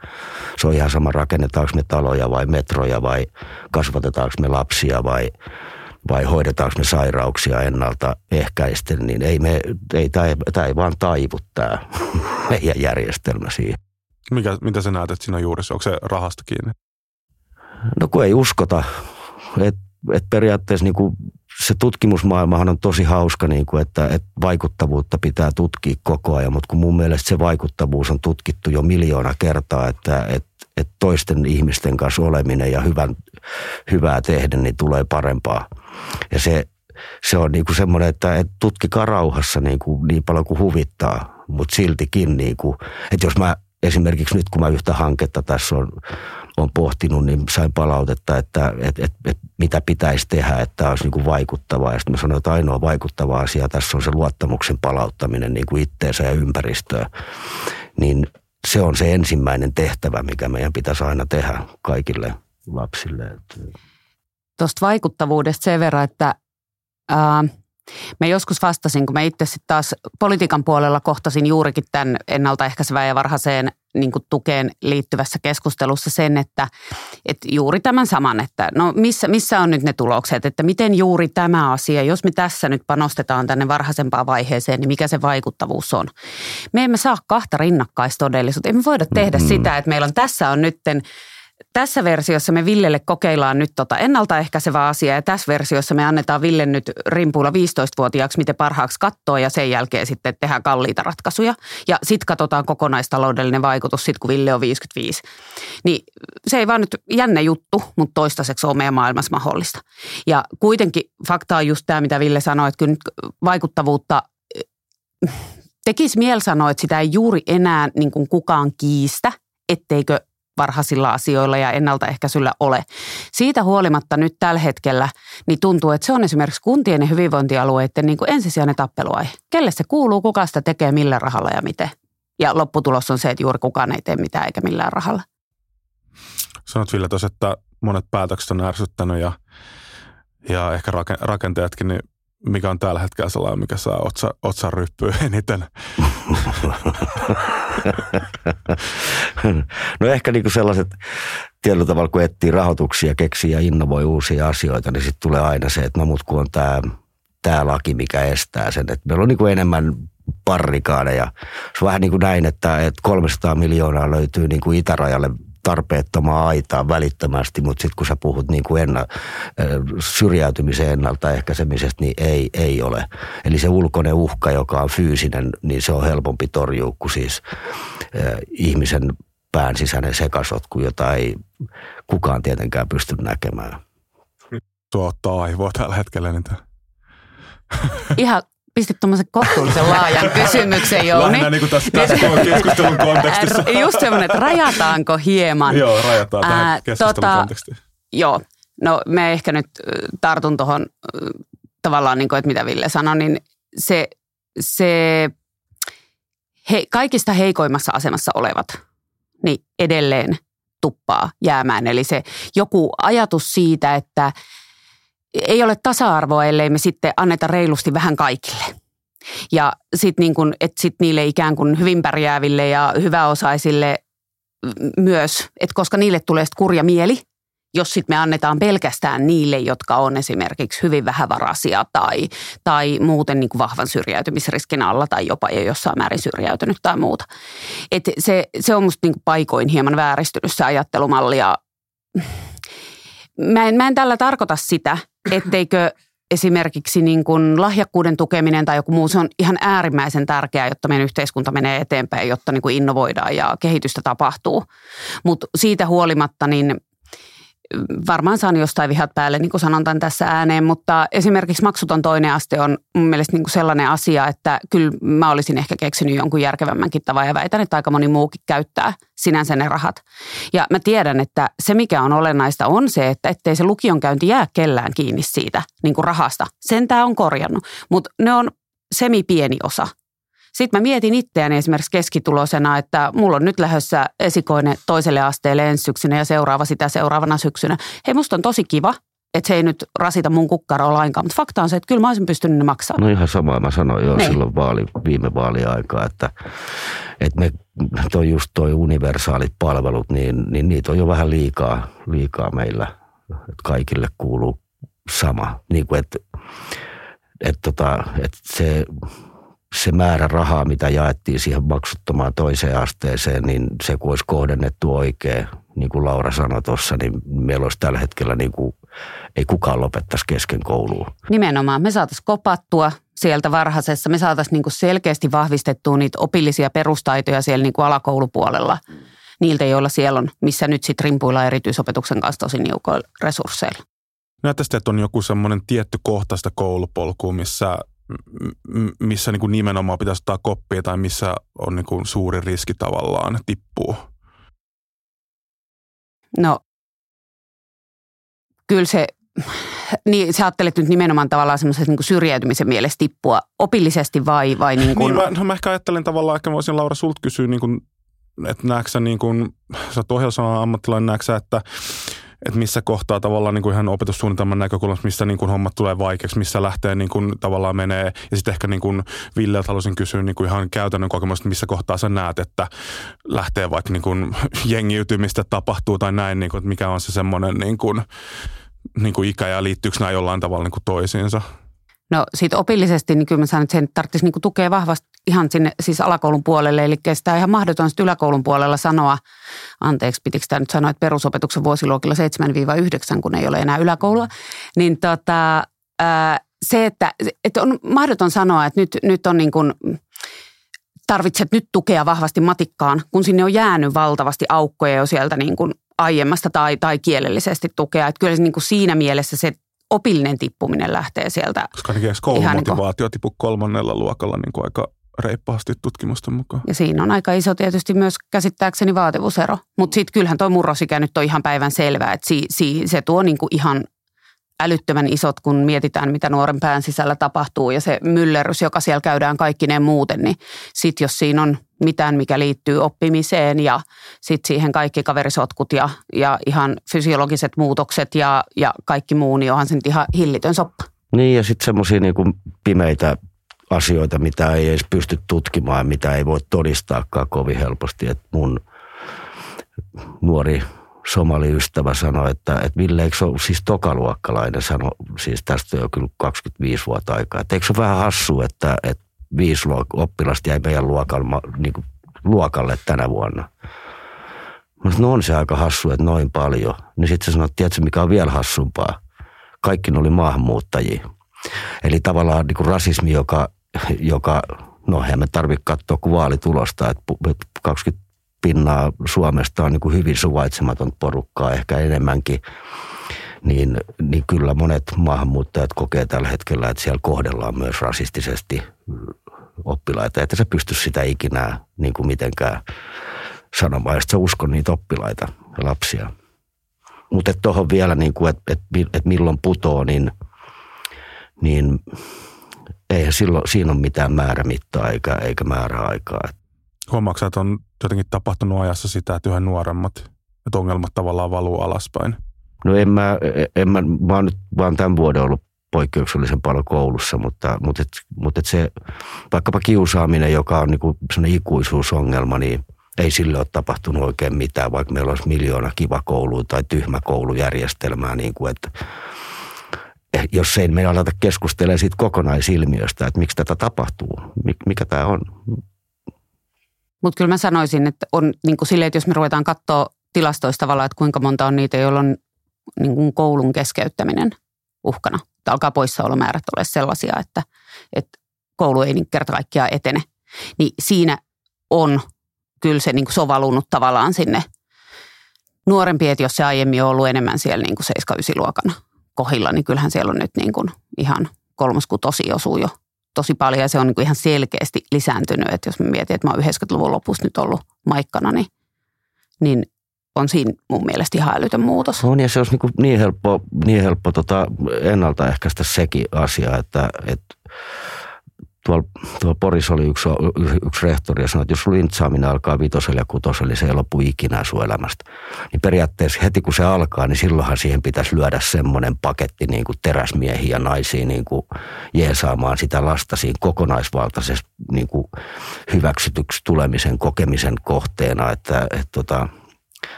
Se on ihan sama, rakennetaanko me taloja vai metroja vai kasvatetaanko me lapsia vai hoidetaanko me sairauksia ennaltaehkäisten, niin ei vaan taivu tämä meidän järjestelmä siihen. Mitä sä näet, että siinä on juurissa? Onko se rahasta kiinni? No kun ei uskota. Et periaatteessa niin kuin se tutkimusmaailmahan on tosi hauska, niin kuin, että vaikuttavuutta pitää tutkia koko ajan, mutta kun mun mielestä se vaikuttavuus on tutkittu jo 1 miljoona kertaa, että toisten ihmisten kanssa oleminen ja hyvää tehdä, niin tulee parempaa. Ja se on niin kuin semmoinen, että tutkikaa rauhassa niin paljon kuin huvittaa, mutta siltikin, niin kuin, että jos mä esimerkiksi nyt, kun mä yhtä hanketta tässä on pohtinut, niin sain palautetta, että mitä pitäisi tehdä, että tämä olisi niin kuin vaikuttavaa. Ja sitten mä sanoin, että ainoa vaikuttava asia tässä on se luottamuksen palauttaminen niin kuin itteensä ja ympäristöön. Niin se on se ensimmäinen tehtävä, mikä meidän pitäisi aina tehdä kaikille lapsille. Tuosta vaikuttavuudesta sen verran, että mä joskus vastasin, kun mä itse sitten taas politiikan puolella kohtasin juurikin tämän ennaltaehkäisevään ja varhaiseen niin kuin tukeen liittyvässä keskustelussa sen, että juuri tämän saman, että no missä on nyt ne tulokset, että miten juuri tämä asia, jos me tässä nyt panostetaan tänne varhaisempaan vaiheeseen, niin mikä se vaikuttavuus on. Me emme saa kahta rinnakkaistodellisuutta, emme voida tehdä sitä, että meillä on tässä versiossa me Villelle kokeillaan nyt ennaltaehkäisevää asiaa ja tässä versiossa me annetaan Ville nyt rimpuilla 15-vuotiaaksi, miten parhaaksi kattoo ja sen jälkeen sitten tehdään kalliita ratkaisuja. Ja sitten katsotaan kokonaistaloudellinen vaikutus sitten, kun Ville on 55. Niin se ei vaan nyt jännä juttu, mutta toistaiseksi on meidän maailmassa mahdollista. Ja kuitenkin fakta on just tämä, mitä Ville sanoi, että kyllä nyt vaikuttavuutta tekisi mieli sanoa, että sitä ei juuri enää niin kuin kukaan kiistä, etteikö varhaisilla asioilla ja ennaltaehkäisyllä ole. Siitä huolimatta nyt tällä hetkellä niin tuntuu, että se on esimerkiksi kuntien ja hyvinvointialueiden niin kuin ensisijainen tappeluaihe. Kelle se kuuluu, kuka sitä tekee, millä rahalla ja miten. Ja lopputulos on se, että juuri kukaan ei tee mitään eikä millään rahalla. Sanot Ville tuossa, että monet päätökset on ärsyttänyt ja ehkä rakenteetkin, niin mikä on tällä hetkellä sellainen, mikä saa otsan ryppyä eniten? No ehkä niin kuin sellaiset tietyllä tavalla, kun etsii rahoituksia, keksii ja innovoi uusia asioita, niin sitten tulee aina se, että no mut kun on tämä laki, mikä estää sen. Et meillä on niin kuin enemmän barrikaadeja. Se on vähän niin kuin näin, että 300 miljoonaa löytyy niin kuin itärajalle tarpeettomaan aitaan välittömästi, mutta sitten kun sä puhut niin kuin syrjäytymisen ennaltaehkäisemisestä, niin ei ole. Eli se ulkoinen uhka, joka on fyysinen, niin se on helpompi torjua kuin siis ihmisen pään sisäinen sekasotku, jota ei kukaan tietenkään pysty näkemään. Tuottaa aivoa tällä hetkellä niitä. Ihan. Pistit tuommoisen kohtuullisen laajan kysymyksen, Jouni. Lähinnä niin kuin tässä keskustelun kontekstissa. Just semmoinen, että rajataanko hieman. Joo, rajataan tähän keskustelun kontekstiin. Joo, no mä ehkä nyt tartun tuohon tavallaan, niin kuin, että mitä Ville sanoi, niin se kaikista heikoimmassa asemassa olevat niin edelleen tuppaa jäämään. Eli se joku ajatus siitä, että ei ole tasa-arvoa, ellei me sitten anneta reilusti vähän kaikille. Ja sitten niin kun, että sit niille ikään kuin hyvin pärjääville ja hyväosaisille myös, että koska niille tulee sitten kurja mieli, jos sitten me annetaan pelkästään niille, jotka on esimerkiksi hyvin vähävaraisia tai muuten niin kuin vahvan syrjäytymisriskin alla tai jopa jo jossain määrin syrjäytynyt tai muuta. Että se on musta niin kuin paikoin hieman vääristynyt se ajattelumalli ja mä en tällä tarkoita sitä, etteikö esimerkiksi niin kuin lahjakkuuden tukeminen tai joku muu, se on ihan äärimmäisen tärkeää, jotta meidän yhteiskunta menee eteenpäin, jotta niin kuin innovoidaan ja kehitystä tapahtuu. Mutta siitä huolimatta, niin varmaan saan jostain vihat päälle, niin kuin sanon tämän tässä ääneen, mutta esimerkiksi maksuton toinen aste on mun mielestä niin kuin sellainen asia, että kyllä mä olisin ehkä keksinyt jonkun järkevämmänkin tavan ja väitän, että aika moni muukin käyttää sinänsä ne rahat. Ja mä tiedän, että se mikä on olennaista on se, että ettei se lukion käynti jää kellään kiinni siitä niin kuin rahasta. Sen tää on korjannut, mutta ne on semipieni osa. Sitten mä mietin itseäni esimerkiksi keskituloisena, että mulla on nyt lähdössä esikoinen toiselle asteelle ensi syksynä ja seuraava sitä seuraavana syksynä. Hei, musta on tosi kiva, että se ei nyt rasita mun kukkaroa lainkaan, mutta fakta on se, että kyllä mä olisin pystynyt ne maksamaan. No ihan samaa mä sanoin jo silloin viime vaaliaikaa, että ne, toi just toi universaalit palvelut, niin niitä on jo vähän liikaa meillä, että kaikille kuuluu sama. Niin kuin, että se määrä rahaa, mitä jaettiin siihen maksuttomaan toiseen asteeseen, niin se kun olisi kohdennettu oikein, niin kuin Laura sanoi tuossa, niin meillä olisi tällä hetkellä, niin kuin, ei kukaan lopettaisi kesken koulua. Nimenomaan, me saataisiin kopattua sieltä varhaisessa, me saataisiin niin kuin selkeästi vahvistettua niitä opillisia perustaitoja siellä niin kuin alakoulupuolella, niiltä joilla siellä on, missä nyt sitten rimpuillaan erityisopetuksen kanssa tosi niukoilla resursseilla. Näyttäisi, että on joku semmoinen tietty kohtaista koulupolkua, missä niin kuin nimenomaan pitäisi ottaa koppia tai missä on niin kuin suuri riski tavallaan tippuu? No, kyllä se, niin sä ajattelet nyt nimenomaan tavallaan semmoisessa niin kuin syrjäytymisen mielessä tippua opillisesti vai niin kuin? Niin, mä ehkä ajattelen tavallaan, ehkä voisin Laura sulta kysyä, niin kuin, että näetkö sä niin kuin, sä oot ohjelsalan ammattilainen, näetkö sä, että missä kohtaa tavallaan niin kuin ihan opetussuunnitelman näkökulmasta, missä niin kuin hommat tulee vaikeaksi, missä lähtee niin kuin tavallaan menee. Ja sitten ehkä niin kuin Villeltä haluaisin kysyä niin kuin ihan käytännön kokemusta, missä kohtaa sä näet, että lähtee vaikka niin kuin jengiytymistä tapahtuu tai näin, niin kuin, että mikä on se semmoinen niin kuin ikä ja liittyykö nämä jollain tavalla niin kuin toisiinsa? No siitä opillisesti, niin kyllä mä sanon, että sen tarvitsisi niin kuin tukea vahvasti ihan sinne siis alakoulun puolelle. Eli sitä on ihan mahdoton sitten yläkoulun puolella sanoa, anteeksi pitikö tämä nyt sanoa, että perusopetuksen vuosiluokilla 7-9, kun ei ole enää yläkoulua, niin se, että on mahdoton sanoa, että nyt on niin kuin, tarvitset nyt tukea vahvasti matikkaan, kun sinne on jäänyt valtavasti aukkoja jo sieltä niin kuin aiemmasta tai kielellisesti tukea. Että kyllä se niin kuin siinä mielessä se opillinen tippuminen lähtee sieltä. Koska ainakin koulumotivaatio tippuu 3. luokalla niin kuin aika reippaasti tutkimusten mukaan. Ja siinä on aika iso tietysti myös käsittääkseni vaativuusero. Mutta sitten kyllähän tuo murrosikä nyt on ihan päivän selvää, että se tuo niin kuin ihan älyttömän isot, kun mietitään, mitä nuoren pään sisällä tapahtuu. Ja se myllerrys, joka siellä käydään kaikkineen muuten, niin sitten jos siinä on mitään, mikä liittyy oppimiseen ja sitten siihen kaikki kaverisotkut ja ihan fysiologiset muutokset ja kaikki muu, niin onhan se nyt ihan hillitön soppa. Niin ja sitten semmoisia niin kuin pimeitä asioita, mitä ei edes pysty tutkimaan, mitä ei voi todistaakaan kovin helposti. Et mun nuori somaliystävä sanoi, että Ville, eikö se ole siis tokaluokkalainen, sanoi, siis tästä on jo kyllä 25 vuotta aikaa, että eikö se ole vähän hassua, että 5 oppilasta jäi meidän luokalle tänä vuonna. Mä sanoin, no on se aika hassu, että noin paljon. Niin sitten se sanoi, että tiedätkö mikä on vielä hassumpaa? Kaikki ne oli maahanmuuttajia. Eli tavallaan niin kuin rasismi, joka no eihän me tarvitse katsoa kuin vaalitulosta, että 20% Suomesta on niin kuin hyvin suvaitsematon porukkaa, ehkä enemmänkin. Niin kyllä monet maahanmuuttajat kokee tällä hetkellä, että siellä kohdellaan myös rasistisesti oppilaita, että sä pysty sitä ikinä niin kuin mitenkään sanomaan, jos sä uskon niitä oppilaita ja lapsia. Mutta tuohon vielä, niin että milloin putoo, niin eihän silloin, siinä ole mitään määrämittaa eikä määräaikaa. Huomaatko sä, että on jotenkin tapahtunut ajassa sitä, että yhä nuoremmat, että ongelmat tavallaan valuu alaspäin? No mä oon nyt vaan tämän vuoden ollut poikkeuksellisen paljon koulussa, mutta se vaikkapa kiusaaminen, joka on niin kuin sellainen ikuisuusongelma, niin ei sille ole tapahtunut oikein mitään, vaikka meillä olisi miljoona kivakoulua tai tyhmä koulujärjestelmää, niin kuin, että jos ei meillä aleta keskustelemaan siitä kokonaisilmiöstä, että miksi tätä tapahtuu, mikä tämä on. Mutta kyllä mä sanoisin, että on niin kuin silleen, että jos me ruvetaan katsoa tilastoista tavallaan, että kuinka monta on niitä, joilla on niin kuin koulun keskeyttäminen uhkana. Että alkaa poissaolomäärät olla sellaisia, että koulu ei kerta kaikkiaan etene. Niin siinä on kyllä se, niin kuin se on valunut tavallaan sinne nuorempi, että jos se aiemmin on ollut enemmän siellä niin kuin 7-9 luokana kohdilla, niin kyllähän siellä on nyt niin kuin ihan kolmas-kutosi osuu jo tosi paljon. Ja se on niin kuin ihan selkeästi lisääntynyt, että jos mä mietin, että mä oon 90-luvun lopussa nyt ollut maikkana, niin on siinä mun mielestä ihan älytön muutos. On, ja se olisi niin helppo ennaltaehkäistä sekin asia, että tuolla Porissa oli yksi rehtori ja sanoi, että jos lintsaaminen alkaa 5. ja 6, se ei lopu ikinä sun elämästä. Niin periaatteessa heti kun se alkaa, niin silloinhan siihen pitäisi lyödä semmoinen paketti niin kuin teräsmiehiä ja naisia niin kuin jeesaamaan sitä lasta siinä kokonaisvaltaisessa niin kuin hyväksytyksi tulemisen kokemisen kohteena, että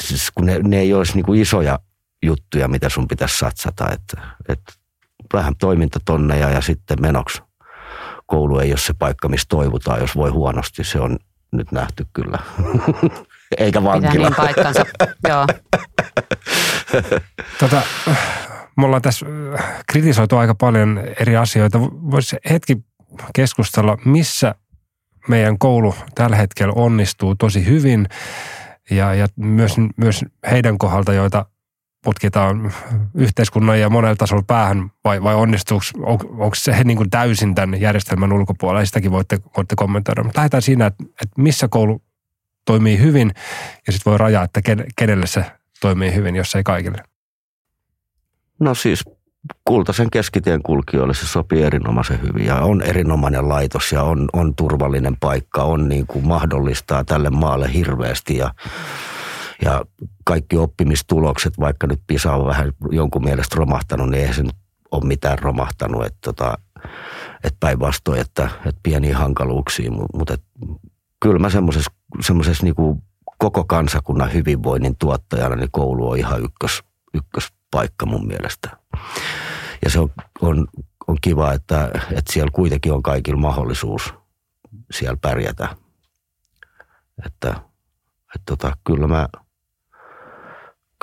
siis kun ne ei olisi niin kuin isoja juttuja, mitä sun pitäisi satsata, että vähän toimintatonneja ja sitten menoksi. Koulu ei ole se paikka, missä toivotaan, jos voi huonosti. Se on nyt nähty kyllä. Eikä vankila. Pitää niin paikkansa, joo. Me ollaan tässä kritisoitu aika paljon eri asioita. Voisi hetki keskustella, missä meidän koulu tällä hetkellä onnistuu tosi hyvin. Ja myös heidän kohdalta, joita putkitaan yhteiskunnan ja monella tasolla päähän, vai onnistuuko, onko se niin kuin täysin tämän järjestelmän ulkopuolella? Sitäkin voitte kommentoida. Mutta lähdetään siinä, että missä koulu toimii hyvin, ja sitten voi rajaa, että kenelle se toimii hyvin, jos ei kaikille. No siis kultaisen keskitien kulkijoille se sopii erinomaisen hyvin, ja on erinomainen laitos, ja on turvallinen paikka, on niin kuin mahdollistaa tälle maalle hirveästi, ja kaikki oppimistulokset, vaikka nyt PISA on vähän jonkun mielestä romahtanut, niin eihän se nyt ole mitään romahtanut. Että päinvastoin, että pieniä hankaluuksia. Mutta kyllä mä semmoisessa niinku koko kansakunnan hyvinvoinnin tuottajana, niin koulu on ihan ykköspaikka mun mielestä. Ja se on kiva, että siellä kuitenkin on kaikilla mahdollisuus siellä pärjätä.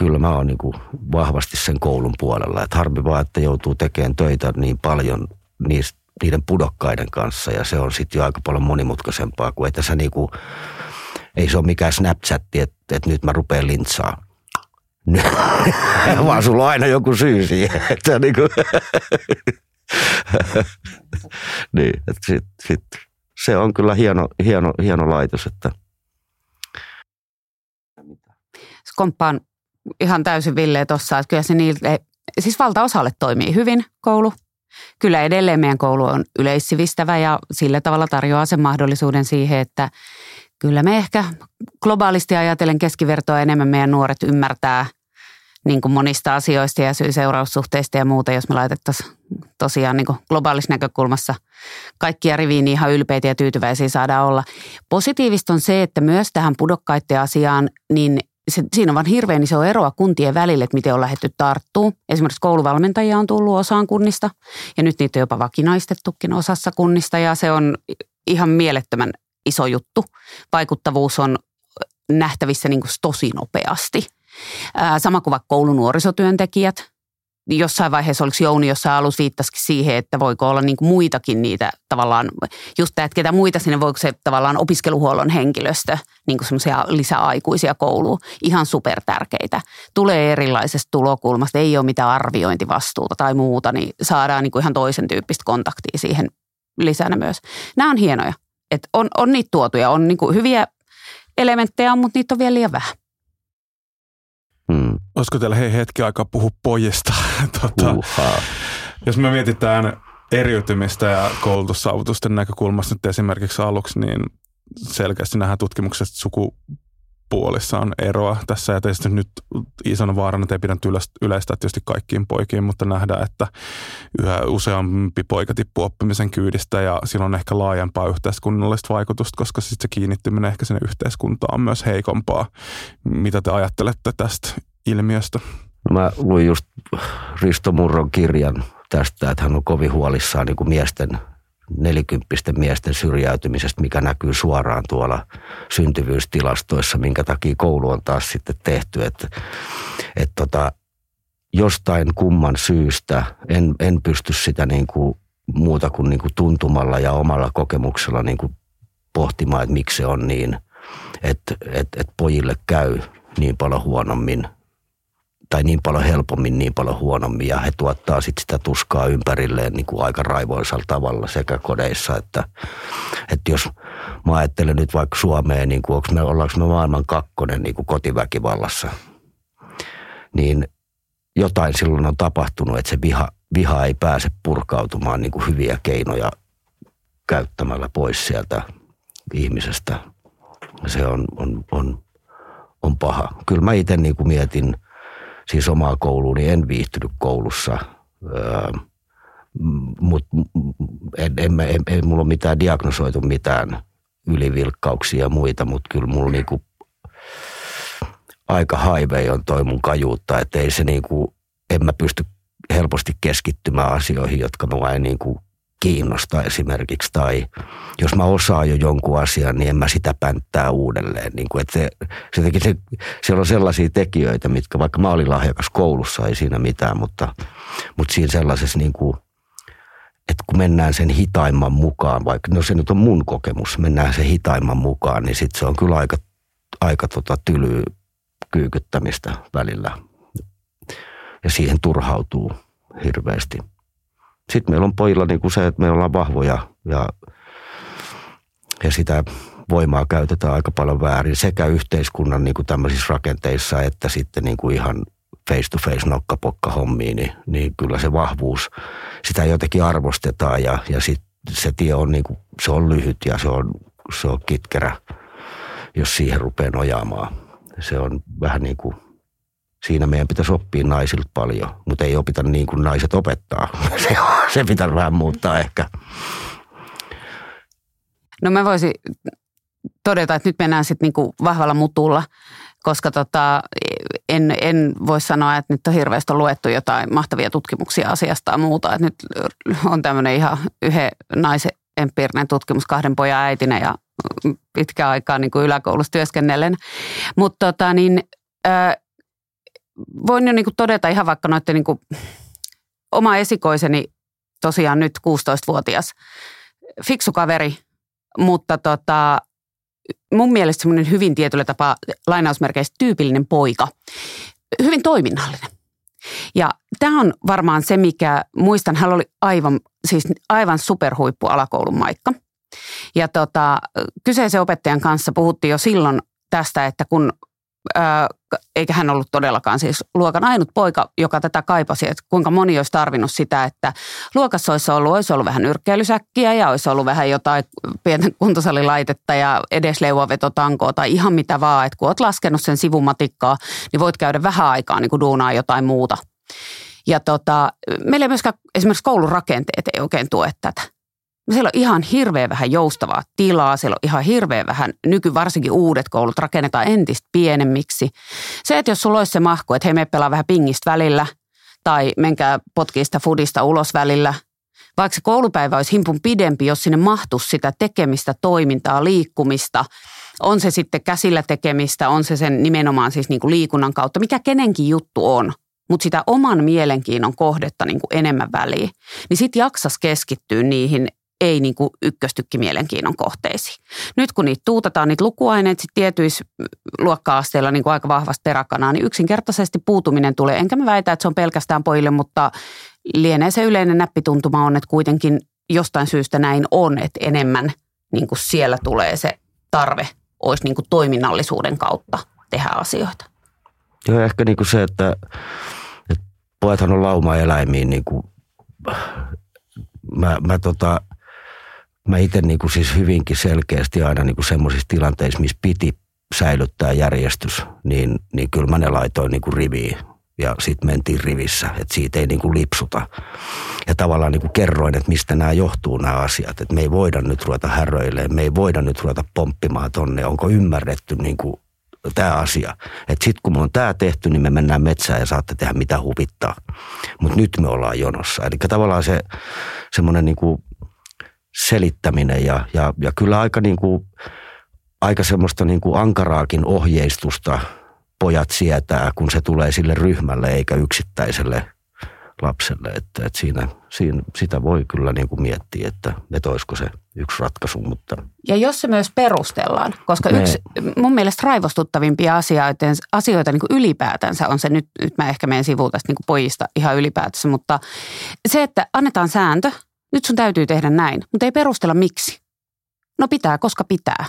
Kyllä mä oon niin kuin vahvasti sen koulun puolella. Et harmi vaan, että joutuu tekemään töitä niin paljon niiden pudokkaiden kanssa. Ja se on sitten jo aika paljon monimutkaisempaa kuin, että ei se ole mikään Snapchatti, että nyt mä rupean lintsaamaan. Vaan sulla on aina joku syy siihen. Niin, se on kyllä hieno laitos, että komppaan ihan täysin Ville tuossa, että kyllä se niille, siis valtaosalle toimii hyvin koulu. Kyllä edelleen meidän koulu on yleissivistävä ja sillä tavalla tarjoaa sen mahdollisuuden siihen, että kyllä me ehkä globaalisti ajatellen keskivertoa enemmän meidän nuoret ymmärtää niin kuin monista asioista ja syy-seuraussuhteista ja muuta, jos me laitettaisiin tosiaan niin kuin globaalissa näkökulmassa kaikkia riviin niin ihan ylpeitä ja tyytyväisiä saadaan olla. Positiivista on se, että myös tähän pudokkaiden asiaan, niin siinä on vaan hirveän iso eroa kuntien välille, että miten on lähdetty tarttumaan. Esimerkiksi kouluvalmentajia on tullut osaan kunnista ja nyt niitä on jopa vakinaistettukin osassa kunnista ja se on ihan mielettömän iso juttu. Vaikuttavuus on nähtävissä niin kuin tosi nopeasti. Sama kuin vaikka koulunuorisotyöntekijät. Jossain vaiheessa oliko Jouni jossain alussa viittasikin siihen, että voiko olla niin kuin muitakin niitä tavallaan, just tämä, että ketä muita sinne, voiko se tavallaan opiskeluhuollon henkilöstö, niin kuin semmoisia lisäaikuisia kouluun, ihan supertärkeitä. Tulee erilaisesta tulokulmasta, ei ole mitään arviointivastuuta tai muuta, niin saadaan niin kuin ihan toisen tyyppistä kontaktia siihen lisänä myös. Nämä on hienoja, että on niitä tuotuja, on niin kuin hyviä elementtejä, mutta niitä on vielä liian vähän. Olisiko teillä hetki aikaa puhua pojista? Jos me mietitään eriytymistä ja koulutussaavutusten näkökulmasta nyt esimerkiksi aluksi, niin selkeästi nähdään tutkimuksesta, että sukupuolissa on eroa tässä. Ja tietysti nyt isona vaarana, että ei pidä yleistää tietysti kaikkiin poikiin, mutta nähdään, että yhä useampi poika tippuu oppimisen kyydistä ja sillä on ehkä laajempaa yhteiskunnallista vaikutusta, koska sitten se kiinnittyminen ehkä sinne yhteiskuntaan on myös heikompaa. Mitä te ajattelette tästä ilmiöstä? Mä luin just Risto Murron kirjan tästä, että hän on kovin huolissaan niin kuin nelikymppisten miesten syrjäytymisestä, mikä näkyy suoraan tuolla syntyvyystilastoissa, minkä takia koulu on taas sitten tehty. jostain kumman syystä en pysty sitä niin kuin muuta kuin tuntumalla ja omalla kokemuksella niin kuin pohtimaan, että miksi se on niin, että pojille käy niin paljon huonommin tai niin paljon helpommin, niin paljon huonommin, ja he tuottaa sitten sitä tuskaa ympärilleen niin kuin aika raivoisalla tavalla sekä kodeissa, että jos mä ajattelen nyt vaikka Suomeen, niin kuin ollaanko me maailman kakkonen niin kuin kotiväkivallassa, niin jotain silloin on tapahtunut, että se viha ei pääse purkautumaan niin kuin hyviä keinoja käyttämällä pois sieltä ihmisestä. Se on paha. Kyllä mä itse niin kuin mietin siis omaa kouluuni, en viihtynyt koulussa, mutta ei mulla ole mitään diagnosoitu mitään ylivilkkauksia ja muita, mutta kyllä mulla niinku aika haivei on toi mun kajuutta, että ei se niinku, en mä pysty helposti keskittymään asioihin, jotka mä en niinku kiinnosta esimerkiksi, tai jos mä osaan jo jonkun asian, niin en mä sitä pänttää uudelleen. Niin kuin, että siellä on sellaisia tekijöitä, mitkä vaikka mä olin lahjakas koulussa, ei siinä mitään, mutta siinä sellaisessa, niin kuin, että kun mennään sen hitaimman mukaan, vaikka no se nyt on mun kokemus, mennään sen hitaimman mukaan, niin sitten se on kyllä aika tylyä kyykyttämistä välillä. Ja siihen turhautuu hirveästi. Sitten meillä on pojilla niin kuin se, että me ollaan vahvoja ja sitä voimaa käytetään aika paljon väärin sekä yhteiskunnan niin kuin tämmöisissä rakenteissa että sitten niin kuin ihan face-to-face nokkapokka hommiin, niin kyllä se vahvuus, sitä jotenkin arvostetaan ja sit se tie on, niin kuin, se on lyhyt ja se on kitkerä, jos siihen rupeaa nojaamaan. Se on vähän niin kuin... Siinä meidän pitäisi oppia naisilta paljon, mutta ei opita niin kuin naiset opettaa. Se pitäisi vähän muuttaa ehkä. No mä voisin todeta, että nyt mennään sitten niin kuin vahvalla mutulla, koska en voi sanoa, että nyt on hirveästi luettu jotain mahtavia tutkimuksia asiasta ja muuta. Että nyt on tämmöinen ihan yhden naisen empiirinen tutkimus 2 pojan äitinä ja pitkään aikaa niin kuin yläkoulussa työskennellen. Mutta voin jo niinku todeta ihan vaikka noitten niinku oma esikoiseni tosiaan nyt 16-vuotias fiksu kaveri, mutta mun mielestä semmoinen hyvin tietyllä tapaa lainausmerkeissä tyypillinen poika, hyvin toiminnallinen. Ja tämä on varmaan se, mikä muistan, hän oli aivan superhuippu alakoulun maikka. Ja kyseisen opettajan kanssa puhuttiin jo silloin tästä, että kun eikä hän ollut todellakaan siis luokan ainut poika, joka tätä kaipasi, että kuinka moni olisi tarvinnut sitä, että luokassa olisi ollut vähän nyrkkeilysäkkiä ja olisi ollut vähän jotain pientä kuntosalilaitetta ja edes leuvavetotankoa tai ihan mitä vaan, että kun olet laskenut sen sivumatikkaa, niin voit käydä vähän aikaa niin kuin duunaa jotain muuta. Ja meillä ei myöskään esimerkiksi koulun rakenteet ei oikein tue tätä. Siellä on ihan hirveän vähän joustavaa tilaa, siellä on ihan hirveän vähän, varsinkin uudet koulut rakennetaan entistä pienemmiksi. Se, että jos sulla olisi se mahku, että hei, me pelaa vähän pingistä välillä tai menkää potkii sitä foodista ulos välillä. Vaikka se koulupäivä olisi himpun pidempi, jos sinne mahtuisi sitä tekemistä, toimintaa, liikkumista, on se sitten käsillä tekemistä, on se sen nimenomaan siis niin kuin liikunnan kautta, mikä kenenkin juttu on. Mutta sitä oman mielenkiinnon kohdetta niin kuin enemmän väliin, niin sitten jaksas keskittyä niihin ei niin kuin ykköstykki mielenkiinnon kohteisiin. Nyt kun niitä tuutataan, niitä lukuaineita sitten tietyissä luokka-asteilla niin kuin aika vahvasti peräkanaa, niin yksinkertaisesti puutuminen tulee. Enkä mä väitä, että se on pelkästään pojille, mutta lienee se yleinen näppituntuma on, että kuitenkin jostain syystä näin on, että enemmän niin kuin siellä tulee se tarve, olisi niin kuin toiminnallisuuden kautta tehdä asioita. Joo, ehkä niin kuin se, että pojathan on lauma-eläimiin niin kuin... Mä itse niinku siis hyvinkin selkeästi aina niinku semmoisissa tilanteissa, missä piti säilyttää järjestys, niin kyllä mä ne laitoin niinku riviin ja sitten mentiin rivissä, että siitä ei niinku lipsuta. Ja tavallaan niinku kerroin, että mistä nämä johtuu nämä asiat, että me ei voida nyt ruveta häröilemään, me ei voida nyt ruveta pomppimaan tonne, onko ymmärretty niinku tämä asia. Että sitten kun me on tämä tehty, niin me mennään metsään ja saatte tehdä mitä huvittaa. Mutta nyt me ollaan jonossa. Eli tavallaan se semmoinen niinku selittäminen ja kyllä aika semmoista niinku ankaraakin ohjeistusta pojat sietää, kun se tulee sille ryhmälle eikä yksittäiselle lapselle. Että siinä sitä voi kyllä niin kuin miettiä, että olisiko se yksi ratkaisu. Mutta ja jos se myös perustellaan, koska yksi mun mielestä raivostuttavimpia asioita niin kuin ylipäätänsä on se, nyt mä ehkä menen sivuun tästä niin kuin pojista ihan ylipäätänsä, mutta se, että annetaan sääntö, nyt sun täytyy tehdä näin, mutta ei perustella miksi. No pitää, koska pitää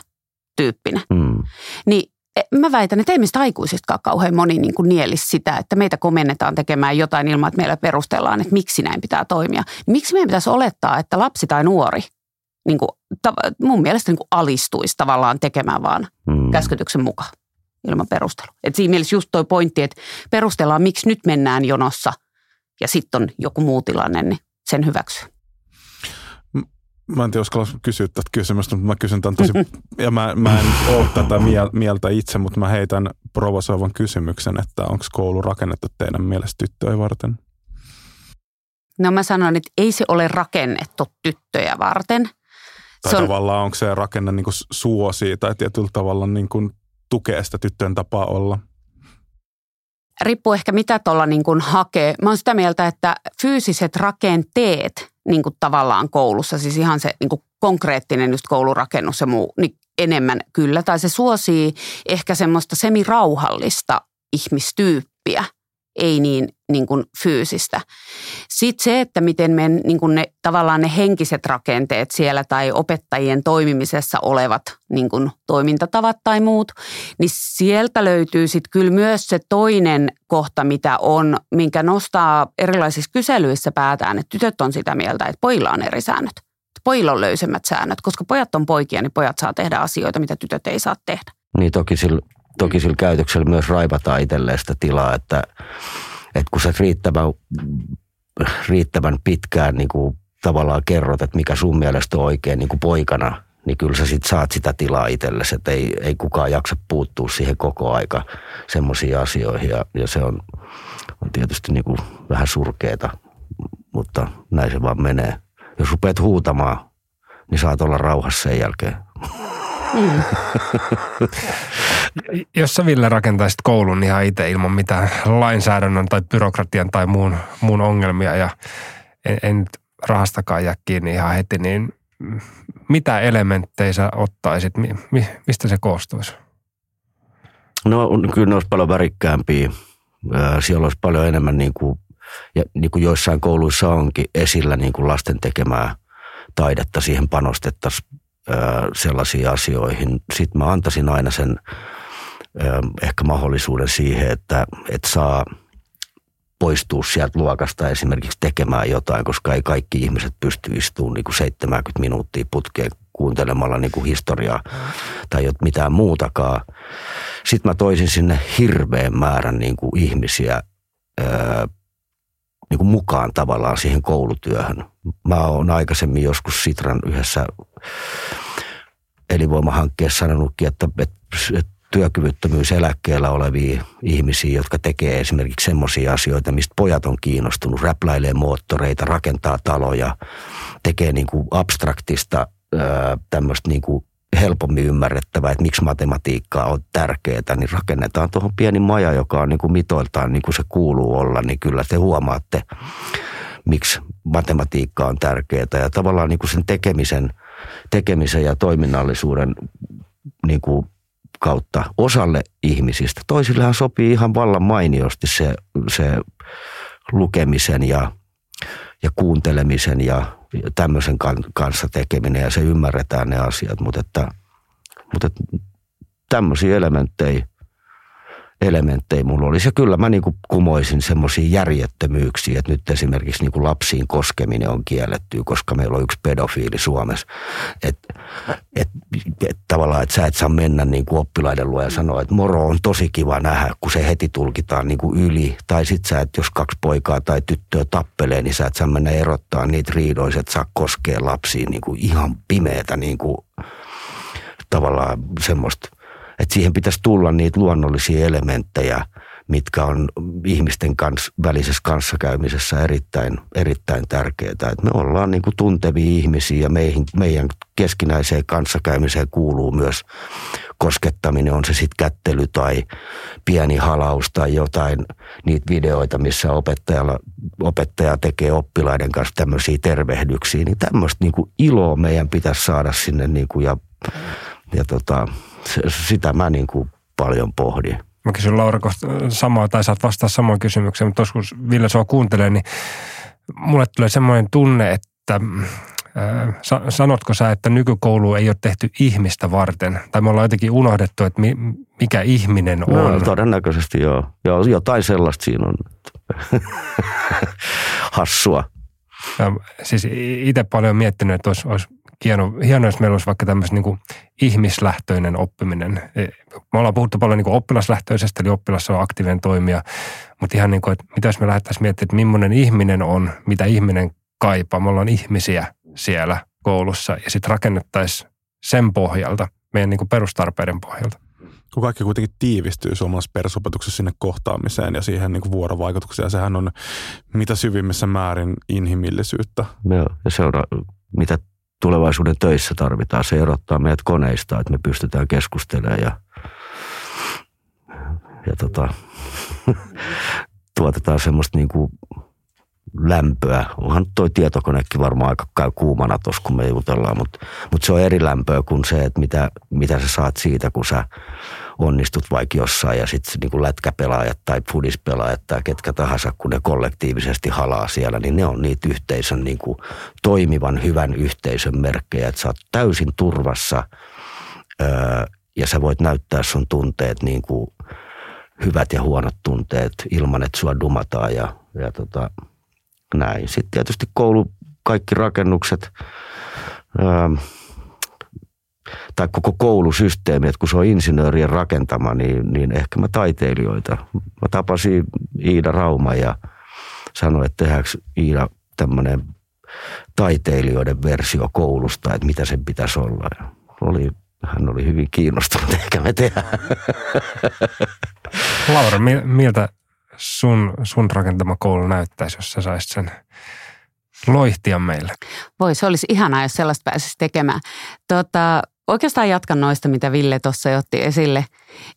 tyyppinä. Mm. Niin mä väitän, että ei meistä aikuisistakaan kauhean moni niin kuin nielisi sitä, että meitä komennetaan tekemään jotain ilman, että meillä perustellaan, että miksi näin pitää toimia. Miksi meidän pitäisi olettaa, että lapsi tai nuori niin kuin, mun mielestä niin kuin alistuisi tavallaan tekemään vaan käskytyksen mukaan ilman perustelua. Et siinä mielessä just toi pointti, että perustellaan, miksi nyt mennään jonossa ja sitten on joku muu tilanne, niin sen hyväksyy. Mä en tiedä, uskallan kysyä tätä kysymystä, mutta mä kysyn tämän tosi, ja mä en ole tätä mieltä itse, mutta mä heitän provosoivan kysymyksen, että onko koulu rakennettu teidän mielestä tyttöjä varten? No mä sanon, että ei se ole rakennettu tyttöjä varten. Tai tavallaan onko se rakenne niin kuin suosia tai tietyllä tavalla niin kuin tukee sitä tyttöjen tapaa olla? Riippuu ehkä mitä tuolla niin kuin hakee. Mä oon sitä mieltä, että fyysiset rakenteet niin kuin tavallaan koulussa, siis ihan se niin kuin konkreettinen just koulurakennus ja muu, niin enemmän kyllä. Tai se suosii ehkä semmoista semirauhallista ihmistyyppiä, ei niin kuin fyysistä. Sitten se, että miten me niin kuin ne, tavallaan ne henkiset rakenteet siellä tai opettajien toimimisessa olevat niin kuin toimintatavat tai muut, niin sieltä löytyy sitten kyllä myös se toinen kohta, mitä on, minkä nostaa erilaisissa kyselyissä päätään, että tytöt on sitä mieltä, että pojilla on eri säännöt. Pojilla on löysemmät säännöt, koska pojat on poikia, niin pojat saa tehdä asioita, mitä tytöt ei saa tehdä. Niin toki sillä käytöksellä myös raivataan itselleen sitä tilaa, että kun sä riittävän pitkään niin kuin tavallaan kerrot, että mikä sun mielestä on oikein niin kuin poikana, niin kyllä sä sit saat sitä tilaa itsellesi, että ei kukaan jaksa puuttua siihen koko aika semmoisiin asioihin. Ja se on tietysti niin kuin vähän surkeeta, mutta näin se vaan menee. Jos rupeat huutamaan, niin saat olla rauhassa sen jälkeen. Mm. Jos sä, Ville, rakentaisit koulun ihan itse ilman mitään lainsäädännön tai byrokratian tai muun ongelmia ja en nyt rahastakaan jää kiinni ihan heti, niin mitä elementtejä sä ottaisit? Mistä se koostuisi? No kyllä ne olisi paljon värikkäämpiä. Siellä olisi paljon enemmän, niin kuin joissain kouluissa onkin, esillä niin kuin lasten tekemää taidetta, siihen panostettaisiin sellaisiin asioihin. Sitten mä antaisin aina sen ehkä mahdollisuuden siihen, että saa poistua sieltä luokasta esimerkiksi tekemään jotain, koska ei kaikki ihmiset pysty istumaan niin kuin 70 minuuttia putkeen kuuntelemalla niin kuin historiaa tai mitään muutakaan. Sitten mä toisin sinne hirveän määrän niin kuin ihmisiä niin kuin mukaan tavallaan siihen koulutyöhön. Mä oon aikaisemmin joskus Sitran yhdessä elinvoimahankkeessa sanonutkin, että työkyvyttömyyseläkkeellä olevia ihmisiä, jotka tekee esimerkiksi semmoisia asioita, mistä pojat on kiinnostunut, räpläilee moottoreita, rakentaa taloja, tekee niin kuin abstraktista tämmöistä niin kuin helpommin ymmärrettävää, että miksi matematiikkaa on tärkeää, niin rakennetaan tuohon pieni maja, joka on niin kuin mitoiltaan niin kuin se kuuluu olla, niin kyllä te huomaatte, miksi matematiikka on tärkeää. Ja tavallaan niin kuin sen tekemisen ja toiminnallisuuden niin kuin kautta osalle ihmisistä. Toisillehan sopii ihan vallan mainiosti se lukemisen ja kuuntelemisen ja tämmöisen kanssa tekeminen, ja se ymmärretään ne asiat, mutta että tämmöisiä elementtejä mulla olisi. Ja kyllä mä niin kuin kumoisin semmoisia järjettömyyksiä, että nyt esimerkiksi niin kuin lapsiin koskeminen on kielletty, koska meillä on yksi pedofiili Suomessa. Tavallaan, että sä et saa mennä niin kuin oppilaiden luo ja sanoa, että moro, on tosi kiva nähdä, kun se heti tulkitaan niin kuin yli. Tai sit sä, että jos kaksi poikaa tai tyttöä tappelee, niin sä et saa mennä erottaa niitä riidoissa, että saa koskea lapsiin niin kuin ihan pimeätä niin kuin tavallaan semmoista. Että siihen pitäisi tulla niitä luonnollisia elementtejä, mitkä on ihmisten välisessä kanssakäymisessä erittäin tärkeää. Et me ollaan niin kuin tuntevia ihmisiä ja meidän keskinäiseen kanssakäymiseen kuuluu myös koskettaminen, on se sitten kättely tai pieni halaus tai jotain niitä videoita, missä opettaja tekee oppilaiden kanssa tämmöisiä tervehdyksiä. Niin tämmöistä niin kuin iloa meidän pitäisi saada sinne niin kuin sitä mä niin kuin paljon pohdin. Mä kysyn Laura kohta samaa, tai saat vastaa samoin kysymykseen, mutta joskus Ville sua kuuntelee, niin mulle tulee semmoinen tunne, että sanotko sä, että nykykoulu ei ole tehty ihmistä varten? Tai me ollaan jotenkin unohdettu, että mikä ihminen on? No, todennäköisesti joo. Joo, jotain sellaista siinä on. Hassua. Ja, siis itse paljon miettinyt, että olisi hienoa, jos meillä olisi vaikka tämmöisen niin kuin ihmislähtöinen oppiminen. Me ollaan puhuttu paljon niin kuin oppilaslähtöisestä, eli oppilas on aktiivinen toimija, mutta ihan niin kuin, että mitä jos me lähdettäisiin miettimään, että millainen ihminen on, mitä ihminen kaipaa. Me ollaan ihmisiä siellä koulussa ja sitten rakennettaisiin sen pohjalta, meidän niin kuin perustarpeiden pohjalta. Kun kaikki kuitenkin tiivistyy suomalaisessa perusopetuksessa sinne kohtaamiseen ja siihen niin kuin vuorovaikutukseen, ja sehän on mitä syvimmissä määrin inhimillisyyttä. Joo, ja seuraa, mitä tulevaisuuden töissä tarvitaan. Se erottaa meidät koneista, että me pystytään keskustelemaan ja tuotetaan semmoista niin kuin lämpöä. Onhan toi tietokonekin varmaan aika käy kuumana tuossa, kun me jutellaan, mutta se on eri lämpöä kuin se, että mitä sä saat siitä, kun sä onnistut vaikka jossain ja sitten niin lätkäpelaajat tai fudispelaajat tai ketkä tahansa, kun ne kollektiivisesti halaa siellä, niin ne on niitä yhteisön niin kuin toimivan hyvän yhteisön merkkejä, että sä oot täysin turvassa ja sä voit näyttää sun tunteet, niin kuin hyvät ja huonot tunteet ilman, että sua dumataan ja näin. Sitten tietysti koulu, kaikki rakennukset tai koko koulusysteemi, että kun se on insinöörien rakentama, niin ehkä mä taiteilijoita. Mä tapasin Iida Rauma ja sanoin, että tehdäänkö Iida tämmöinen taiteilijoiden versio koulusta, että mitä sen pitäisi olla. Hän oli hyvin kiinnostunut, ehkä me tehdään. Laura, miltä sun rakentama koulu näyttäisi, jos sä saisit sen loihtia meille? Voi, se olisi ihanaa, jos sellaista pääsisi tekemään. Oikeastaan jatkan noista, mitä Ville tuossa otti esille.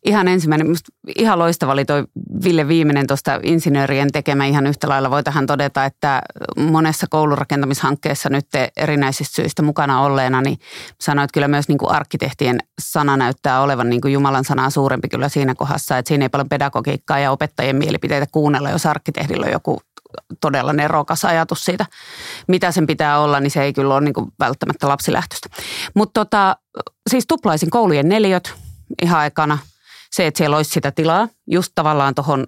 Ihan ensimmäinen, musta ihan loistava oli toi Ville viimeinen tuosta insinöörien tekemä. Ihan yhtä lailla voitahan todeta, että monessa koulurakentamishankkeessa nyt erinäisistä syistä mukana olleena, niin sanoit kyllä myös niin kuin arkkitehtien sana näyttää olevan niin kuin Jumalan sanaa suurempi kyllä siinä kohdassa, että siinä ei paljon pedagogiikkaa ja opettajien mielipiteitä kuunnella, jos arkkitehdillä on joku todella nerokas ajatus siitä, mitä sen pitää olla, niin se ei kyllä ole niin kuin välttämättä lapsilähtöistä. Mutta siis tuplaisin koulujen neliöt ihan ekana. Se, että siellä olisi sitä tilaa, just tavallaan tuohon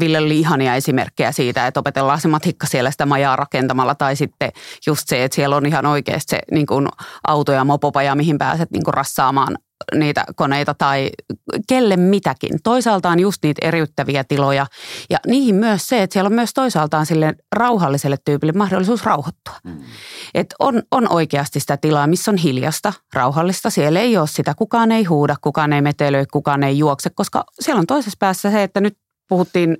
Ville oli ihania esimerkkejä siitä, että opetellaan se matikka siellä sitä majaa rakentamalla, tai sitten just se, että siellä on ihan oikeasti se niin kuin auto- ja mopopaja, mihin pääset niin kuin rassaamaan niitä koneita tai kelle mitäkin. Toisaalta on just niitä eriyttäviä tiloja ja niihin myös se, että siellä on myös toisaaltaan sille rauhalliselle tyypille mahdollisuus rauhoittua. Että on oikeasti sitä tilaa, missä on hiljasta, rauhallista. Siellä ei ole sitä, kukaan ei huuda, kukaan ei metelöi, kukaan ei juokse, koska siellä on toisessa päässä se, että nyt puhuttiin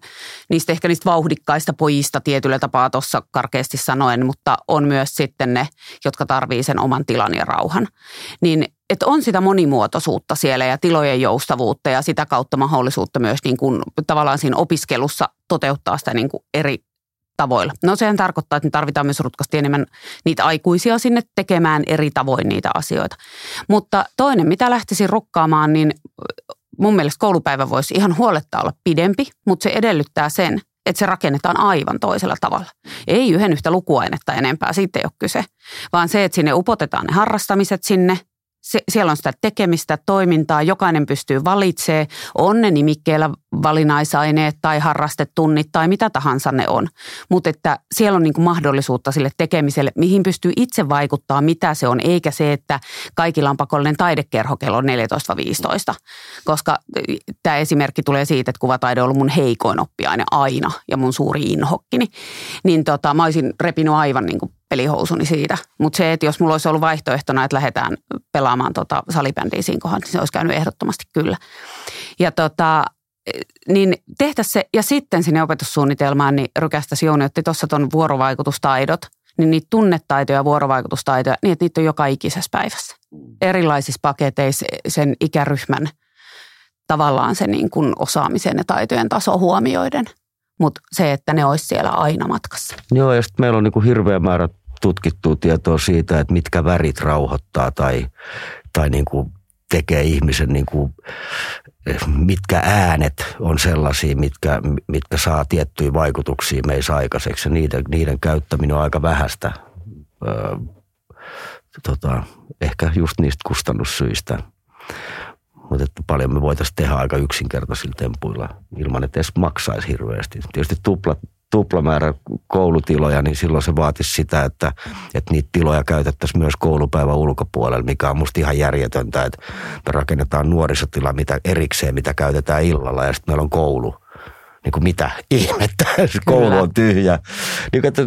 niistä vauhdikkaista pojista tietyllä tapaa tuossa karkeasti sanoen, mutta on myös sitten ne, jotka tarvii sen oman tilan ja rauhan. Niin, että on sitä monimuotoisuutta siellä ja tilojen joustavuutta ja sitä kautta mahdollisuutta myös niin kuin tavallaan siinä opiskelussa toteuttaa sitä niin kuin eri tavoilla. No sehän tarkoittaa, että me tarvitaan myös rutkasti enemmän niitä aikuisia sinne tekemään eri tavoin niitä asioita. Mutta toinen, mitä lähtisin rukkaamaan, niin mun mielestä koulupäivä voisi ihan huoletta olla pidempi, mutta se edellyttää sen, että se rakennetaan aivan toisella tavalla. Ei yhden yhtä lukuainetta enempää, siitä ei ole kyse, vaan se, että sinne upotetaan ne harrastamiset sinne. Siellä on sitä tekemistä, toimintaa, jokainen pystyy valitsemaan, on ne nimikkeellä valinnaisaine tai harrastetunnit tai mitä tahansa ne on. Mutta että siellä on niinku mahdollisuutta sille tekemiselle, mihin pystyy itse vaikuttaa, mitä se on, eikä se, että kaikilla on pakollinen taidekerho kello 14-15. Koska tämä esimerkki tulee siitä, että kuvataide on ollut mun heikoin oppiaine aina ja mun suuri inhokkini. Niin mä olisin repinut aivan niinku pelihousuni siitä. Mutta se, että jos mulla olisi ollut vaihtoehtona, että lähdetään pelaamaan salibändiä siinä kohdassa, niin se olisi käynyt ehdottomasti kyllä. Ja niin tehtäisiin se, ja sitten sinne opetussuunnitelmaan niin Rykästäs Jouni otti tuossa tuon vuorovaikutustaidot, niin niitä tunnetaitoja ja vuorovaikutustaitoja, niin että niitä on joka ikisessä päivässä. Erilaisissa paketeissa sen ikäryhmän tavallaan se niin kuin osaamisen ja taitojen taso huomioiden, mutta se, että ne olisi siellä aina matkassa. Joo, ja sitten meillä on niin kuin hirveä määrä tutkittua tietoa siitä, että mitkä värit rauhoittaa tai niin kuin tekee ihmisen, niin kuin, mitkä äänet on sellaisia, mitkä saa tiettyjä vaikutuksia meissä aikaiseksi. Niiden käyttäminen on aika vähäistä, ehkä just niistä kustannussyistä. Mutta paljon me voitaisiin tehdä aika yksinkertaisilla tempuilla ilman, että edes maksaisi hirveästi. Tietysti tuplamäärä koulutiloja, niin silloin se vaatisi sitä, että niitä tiloja käytettäisiin myös koulupäivän ulkopuolella, mikä on musta ihan järjetöntä, että me rakennetaan nuorisotila erikseen, mitä käytetään illalla, ja sitten meillä on koulu. Niin kuin mitä ihmettä, koulu on tyhjä. Niin, että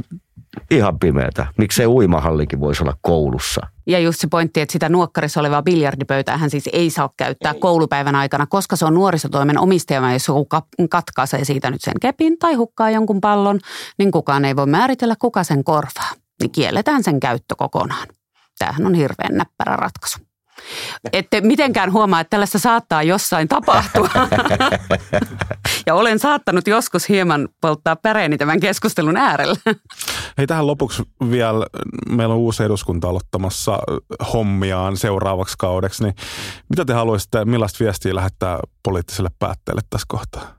ihan pimeätä. Miksei uimahallinkin voisi olla koulussa? Ja just se pointti, että sitä nuokkarissa olevaa biljardipöytää hän siis ei saa käyttää koulupäivän aikana, koska se on nuorisotoimen omistajana, jos joku katkaisee siitä nyt sen kepin tai hukkaa jonkun pallon, niin kukaan ei voi määritellä, kuka sen korvaa. Niin kielletään sen käyttö kokonaan. Tämähän on hirveän näppärä ratkaisu. Ette mitenkään huomaa, että tällaista saattaa jossain tapahtua. Ja olen saattanut joskus hieman polttaa päreeni tämän keskustelun äärellä. Hei, tähän lopuksi vielä, meillä on uusi eduskunta aloittamassa hommiaan seuraavaksi kaudeksi, niin mitä te haluaisitte, millaista viestiä lähettää poliittiselle päättäjälle tässä kohtaa?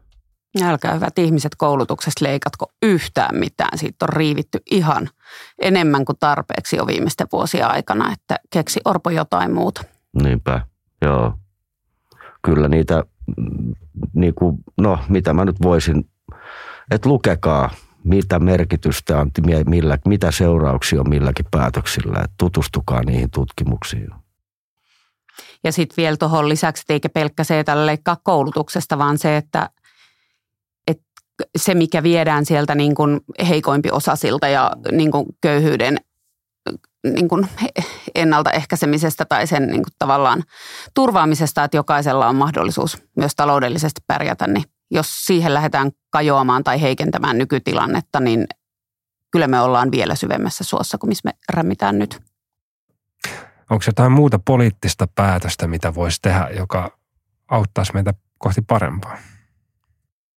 Älkää hyvät ihmiset koulutuksesta leikatko yhtään mitään. Siitä on riivitty ihan enemmän kuin tarpeeksi jo viimeisten vuosien aikana, että keksi Orpo jotain muuta. Niinpä, joo. Kyllä niitä, niinku, no mitä mä nyt voisin, että lukekaa mitä merkitystä on, mitä seurauksia on milläkin päätöksillä, että tutustukaa niihin tutkimuksiin. Ja sitten vielä tuohon lisäksi, että eikä pelkkä se, että leikkaa koulutuksesta, vaan se, että se, mikä viedään sieltä niin kuin heikoimpi osaisilta ja niin kuin köyhyyden niin kuin ennaltaehkäisemisestä tai sen niin kuin tavallaan turvaamisesta, että jokaisella on mahdollisuus myös taloudellisesti pärjätä, niin jos siihen lähdetään kajoamaan tai heikentämään nykytilannetta, niin kyllä me ollaan vielä syvemmässä suossa kuin missä me rämmitään nyt. Onko jotain muuta poliittista päätöstä, mitä voisi tehdä, joka auttaisi meitä kohti parempaa?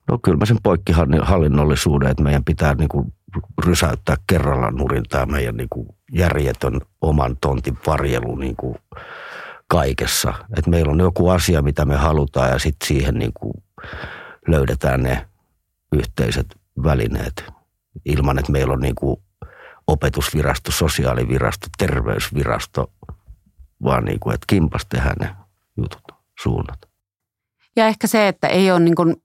No kyllä mä sen poikkihallinnollisuuden, että meidän pitää niin kuin rysäyttää kerralla nurin tämä meidän niin kuin järjetön oman tontin varjelu niin kuin kaikessa. Että meillä on joku asia, mitä me halutaan ja sitten siihen niin kuin löydetään ne yhteiset välineet ilman, että meillä on niin kuin opetusvirasto, sosiaalivirasto, terveysvirasto, vaan niin kuin, että kimpas tehdään ne jutut, suunnat. Ja ehkä se, että ei ole niin kuin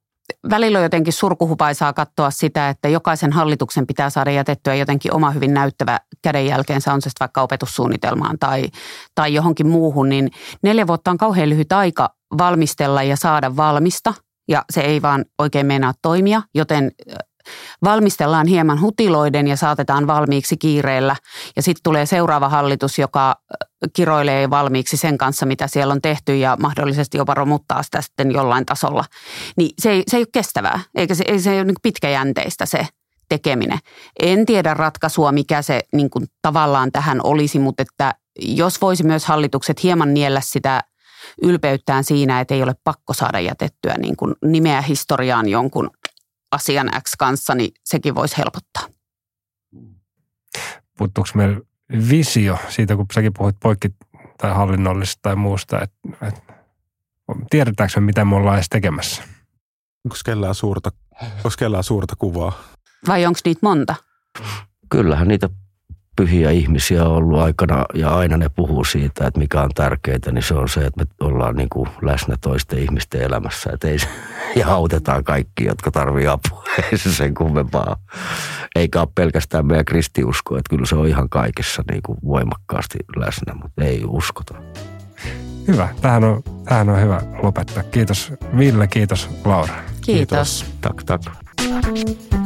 välillä on jotenkin surkuhupaisaa katsoa sitä, että jokaisen hallituksen pitää saada jätettyä jotenkin oma hyvin näyttävä kädenjälkeensä, on se vaikka opetussuunnitelmaan tai johonkin muuhun, niin 4 vuotta on kauhean lyhyt aika valmistella ja saada valmista, ja se ei vaan oikein meinaa toimia, joten valmistellaan hieman hutiloiden ja saatetaan valmiiksi kiireellä, ja sitten tulee seuraava hallitus, joka kiroilee valmiiksi sen kanssa, mitä siellä on tehty ja mahdollisesti jopa romuttaa sitä sitten jollain tasolla. Niin se ei ole kestävää, eikä se ei ole niin pitkäjänteistä se tekeminen. En tiedä ratkaisua, mikä se niin kuin tavallaan tähän olisi, mutta että jos voisi myös hallitukset hieman niellä sitä ylpeyttään siinä, että ei ole pakko saada jätettyä niin kuin nimeä historiaan jonkun asian X kanssa, niin sekin voisi helpottaa. Puuttuuko meillä visio siitä, kun säkin puhut tai hallinnollisesta tai muusta, että tiedetäänkö me, mitä me ollaan edes tekemässä? Onko kellään suurta kuvaa? Vai onko niitä monta? Kyllähän niitä pyhiä ihmisiä on ollut aikana ja aina ne puhuu siitä, että mikä on tärkeää, niin se on se, että me ollaan niin kuin läsnä toisten ihmisten elämässä. Ja autetaan kaikki, jotka tarvitsee apua. Ei se sen kummempaa. Eikä ole pelkästään meidän kristiuskoa, että kyllä se on ihan kaikessa niin kuin voimakkaasti läsnä, mutta ei uskota. Hyvä. Tämähän on hyvä lopettaa. Kiitos Ville, kiitos Laura. Kiitos. Tak.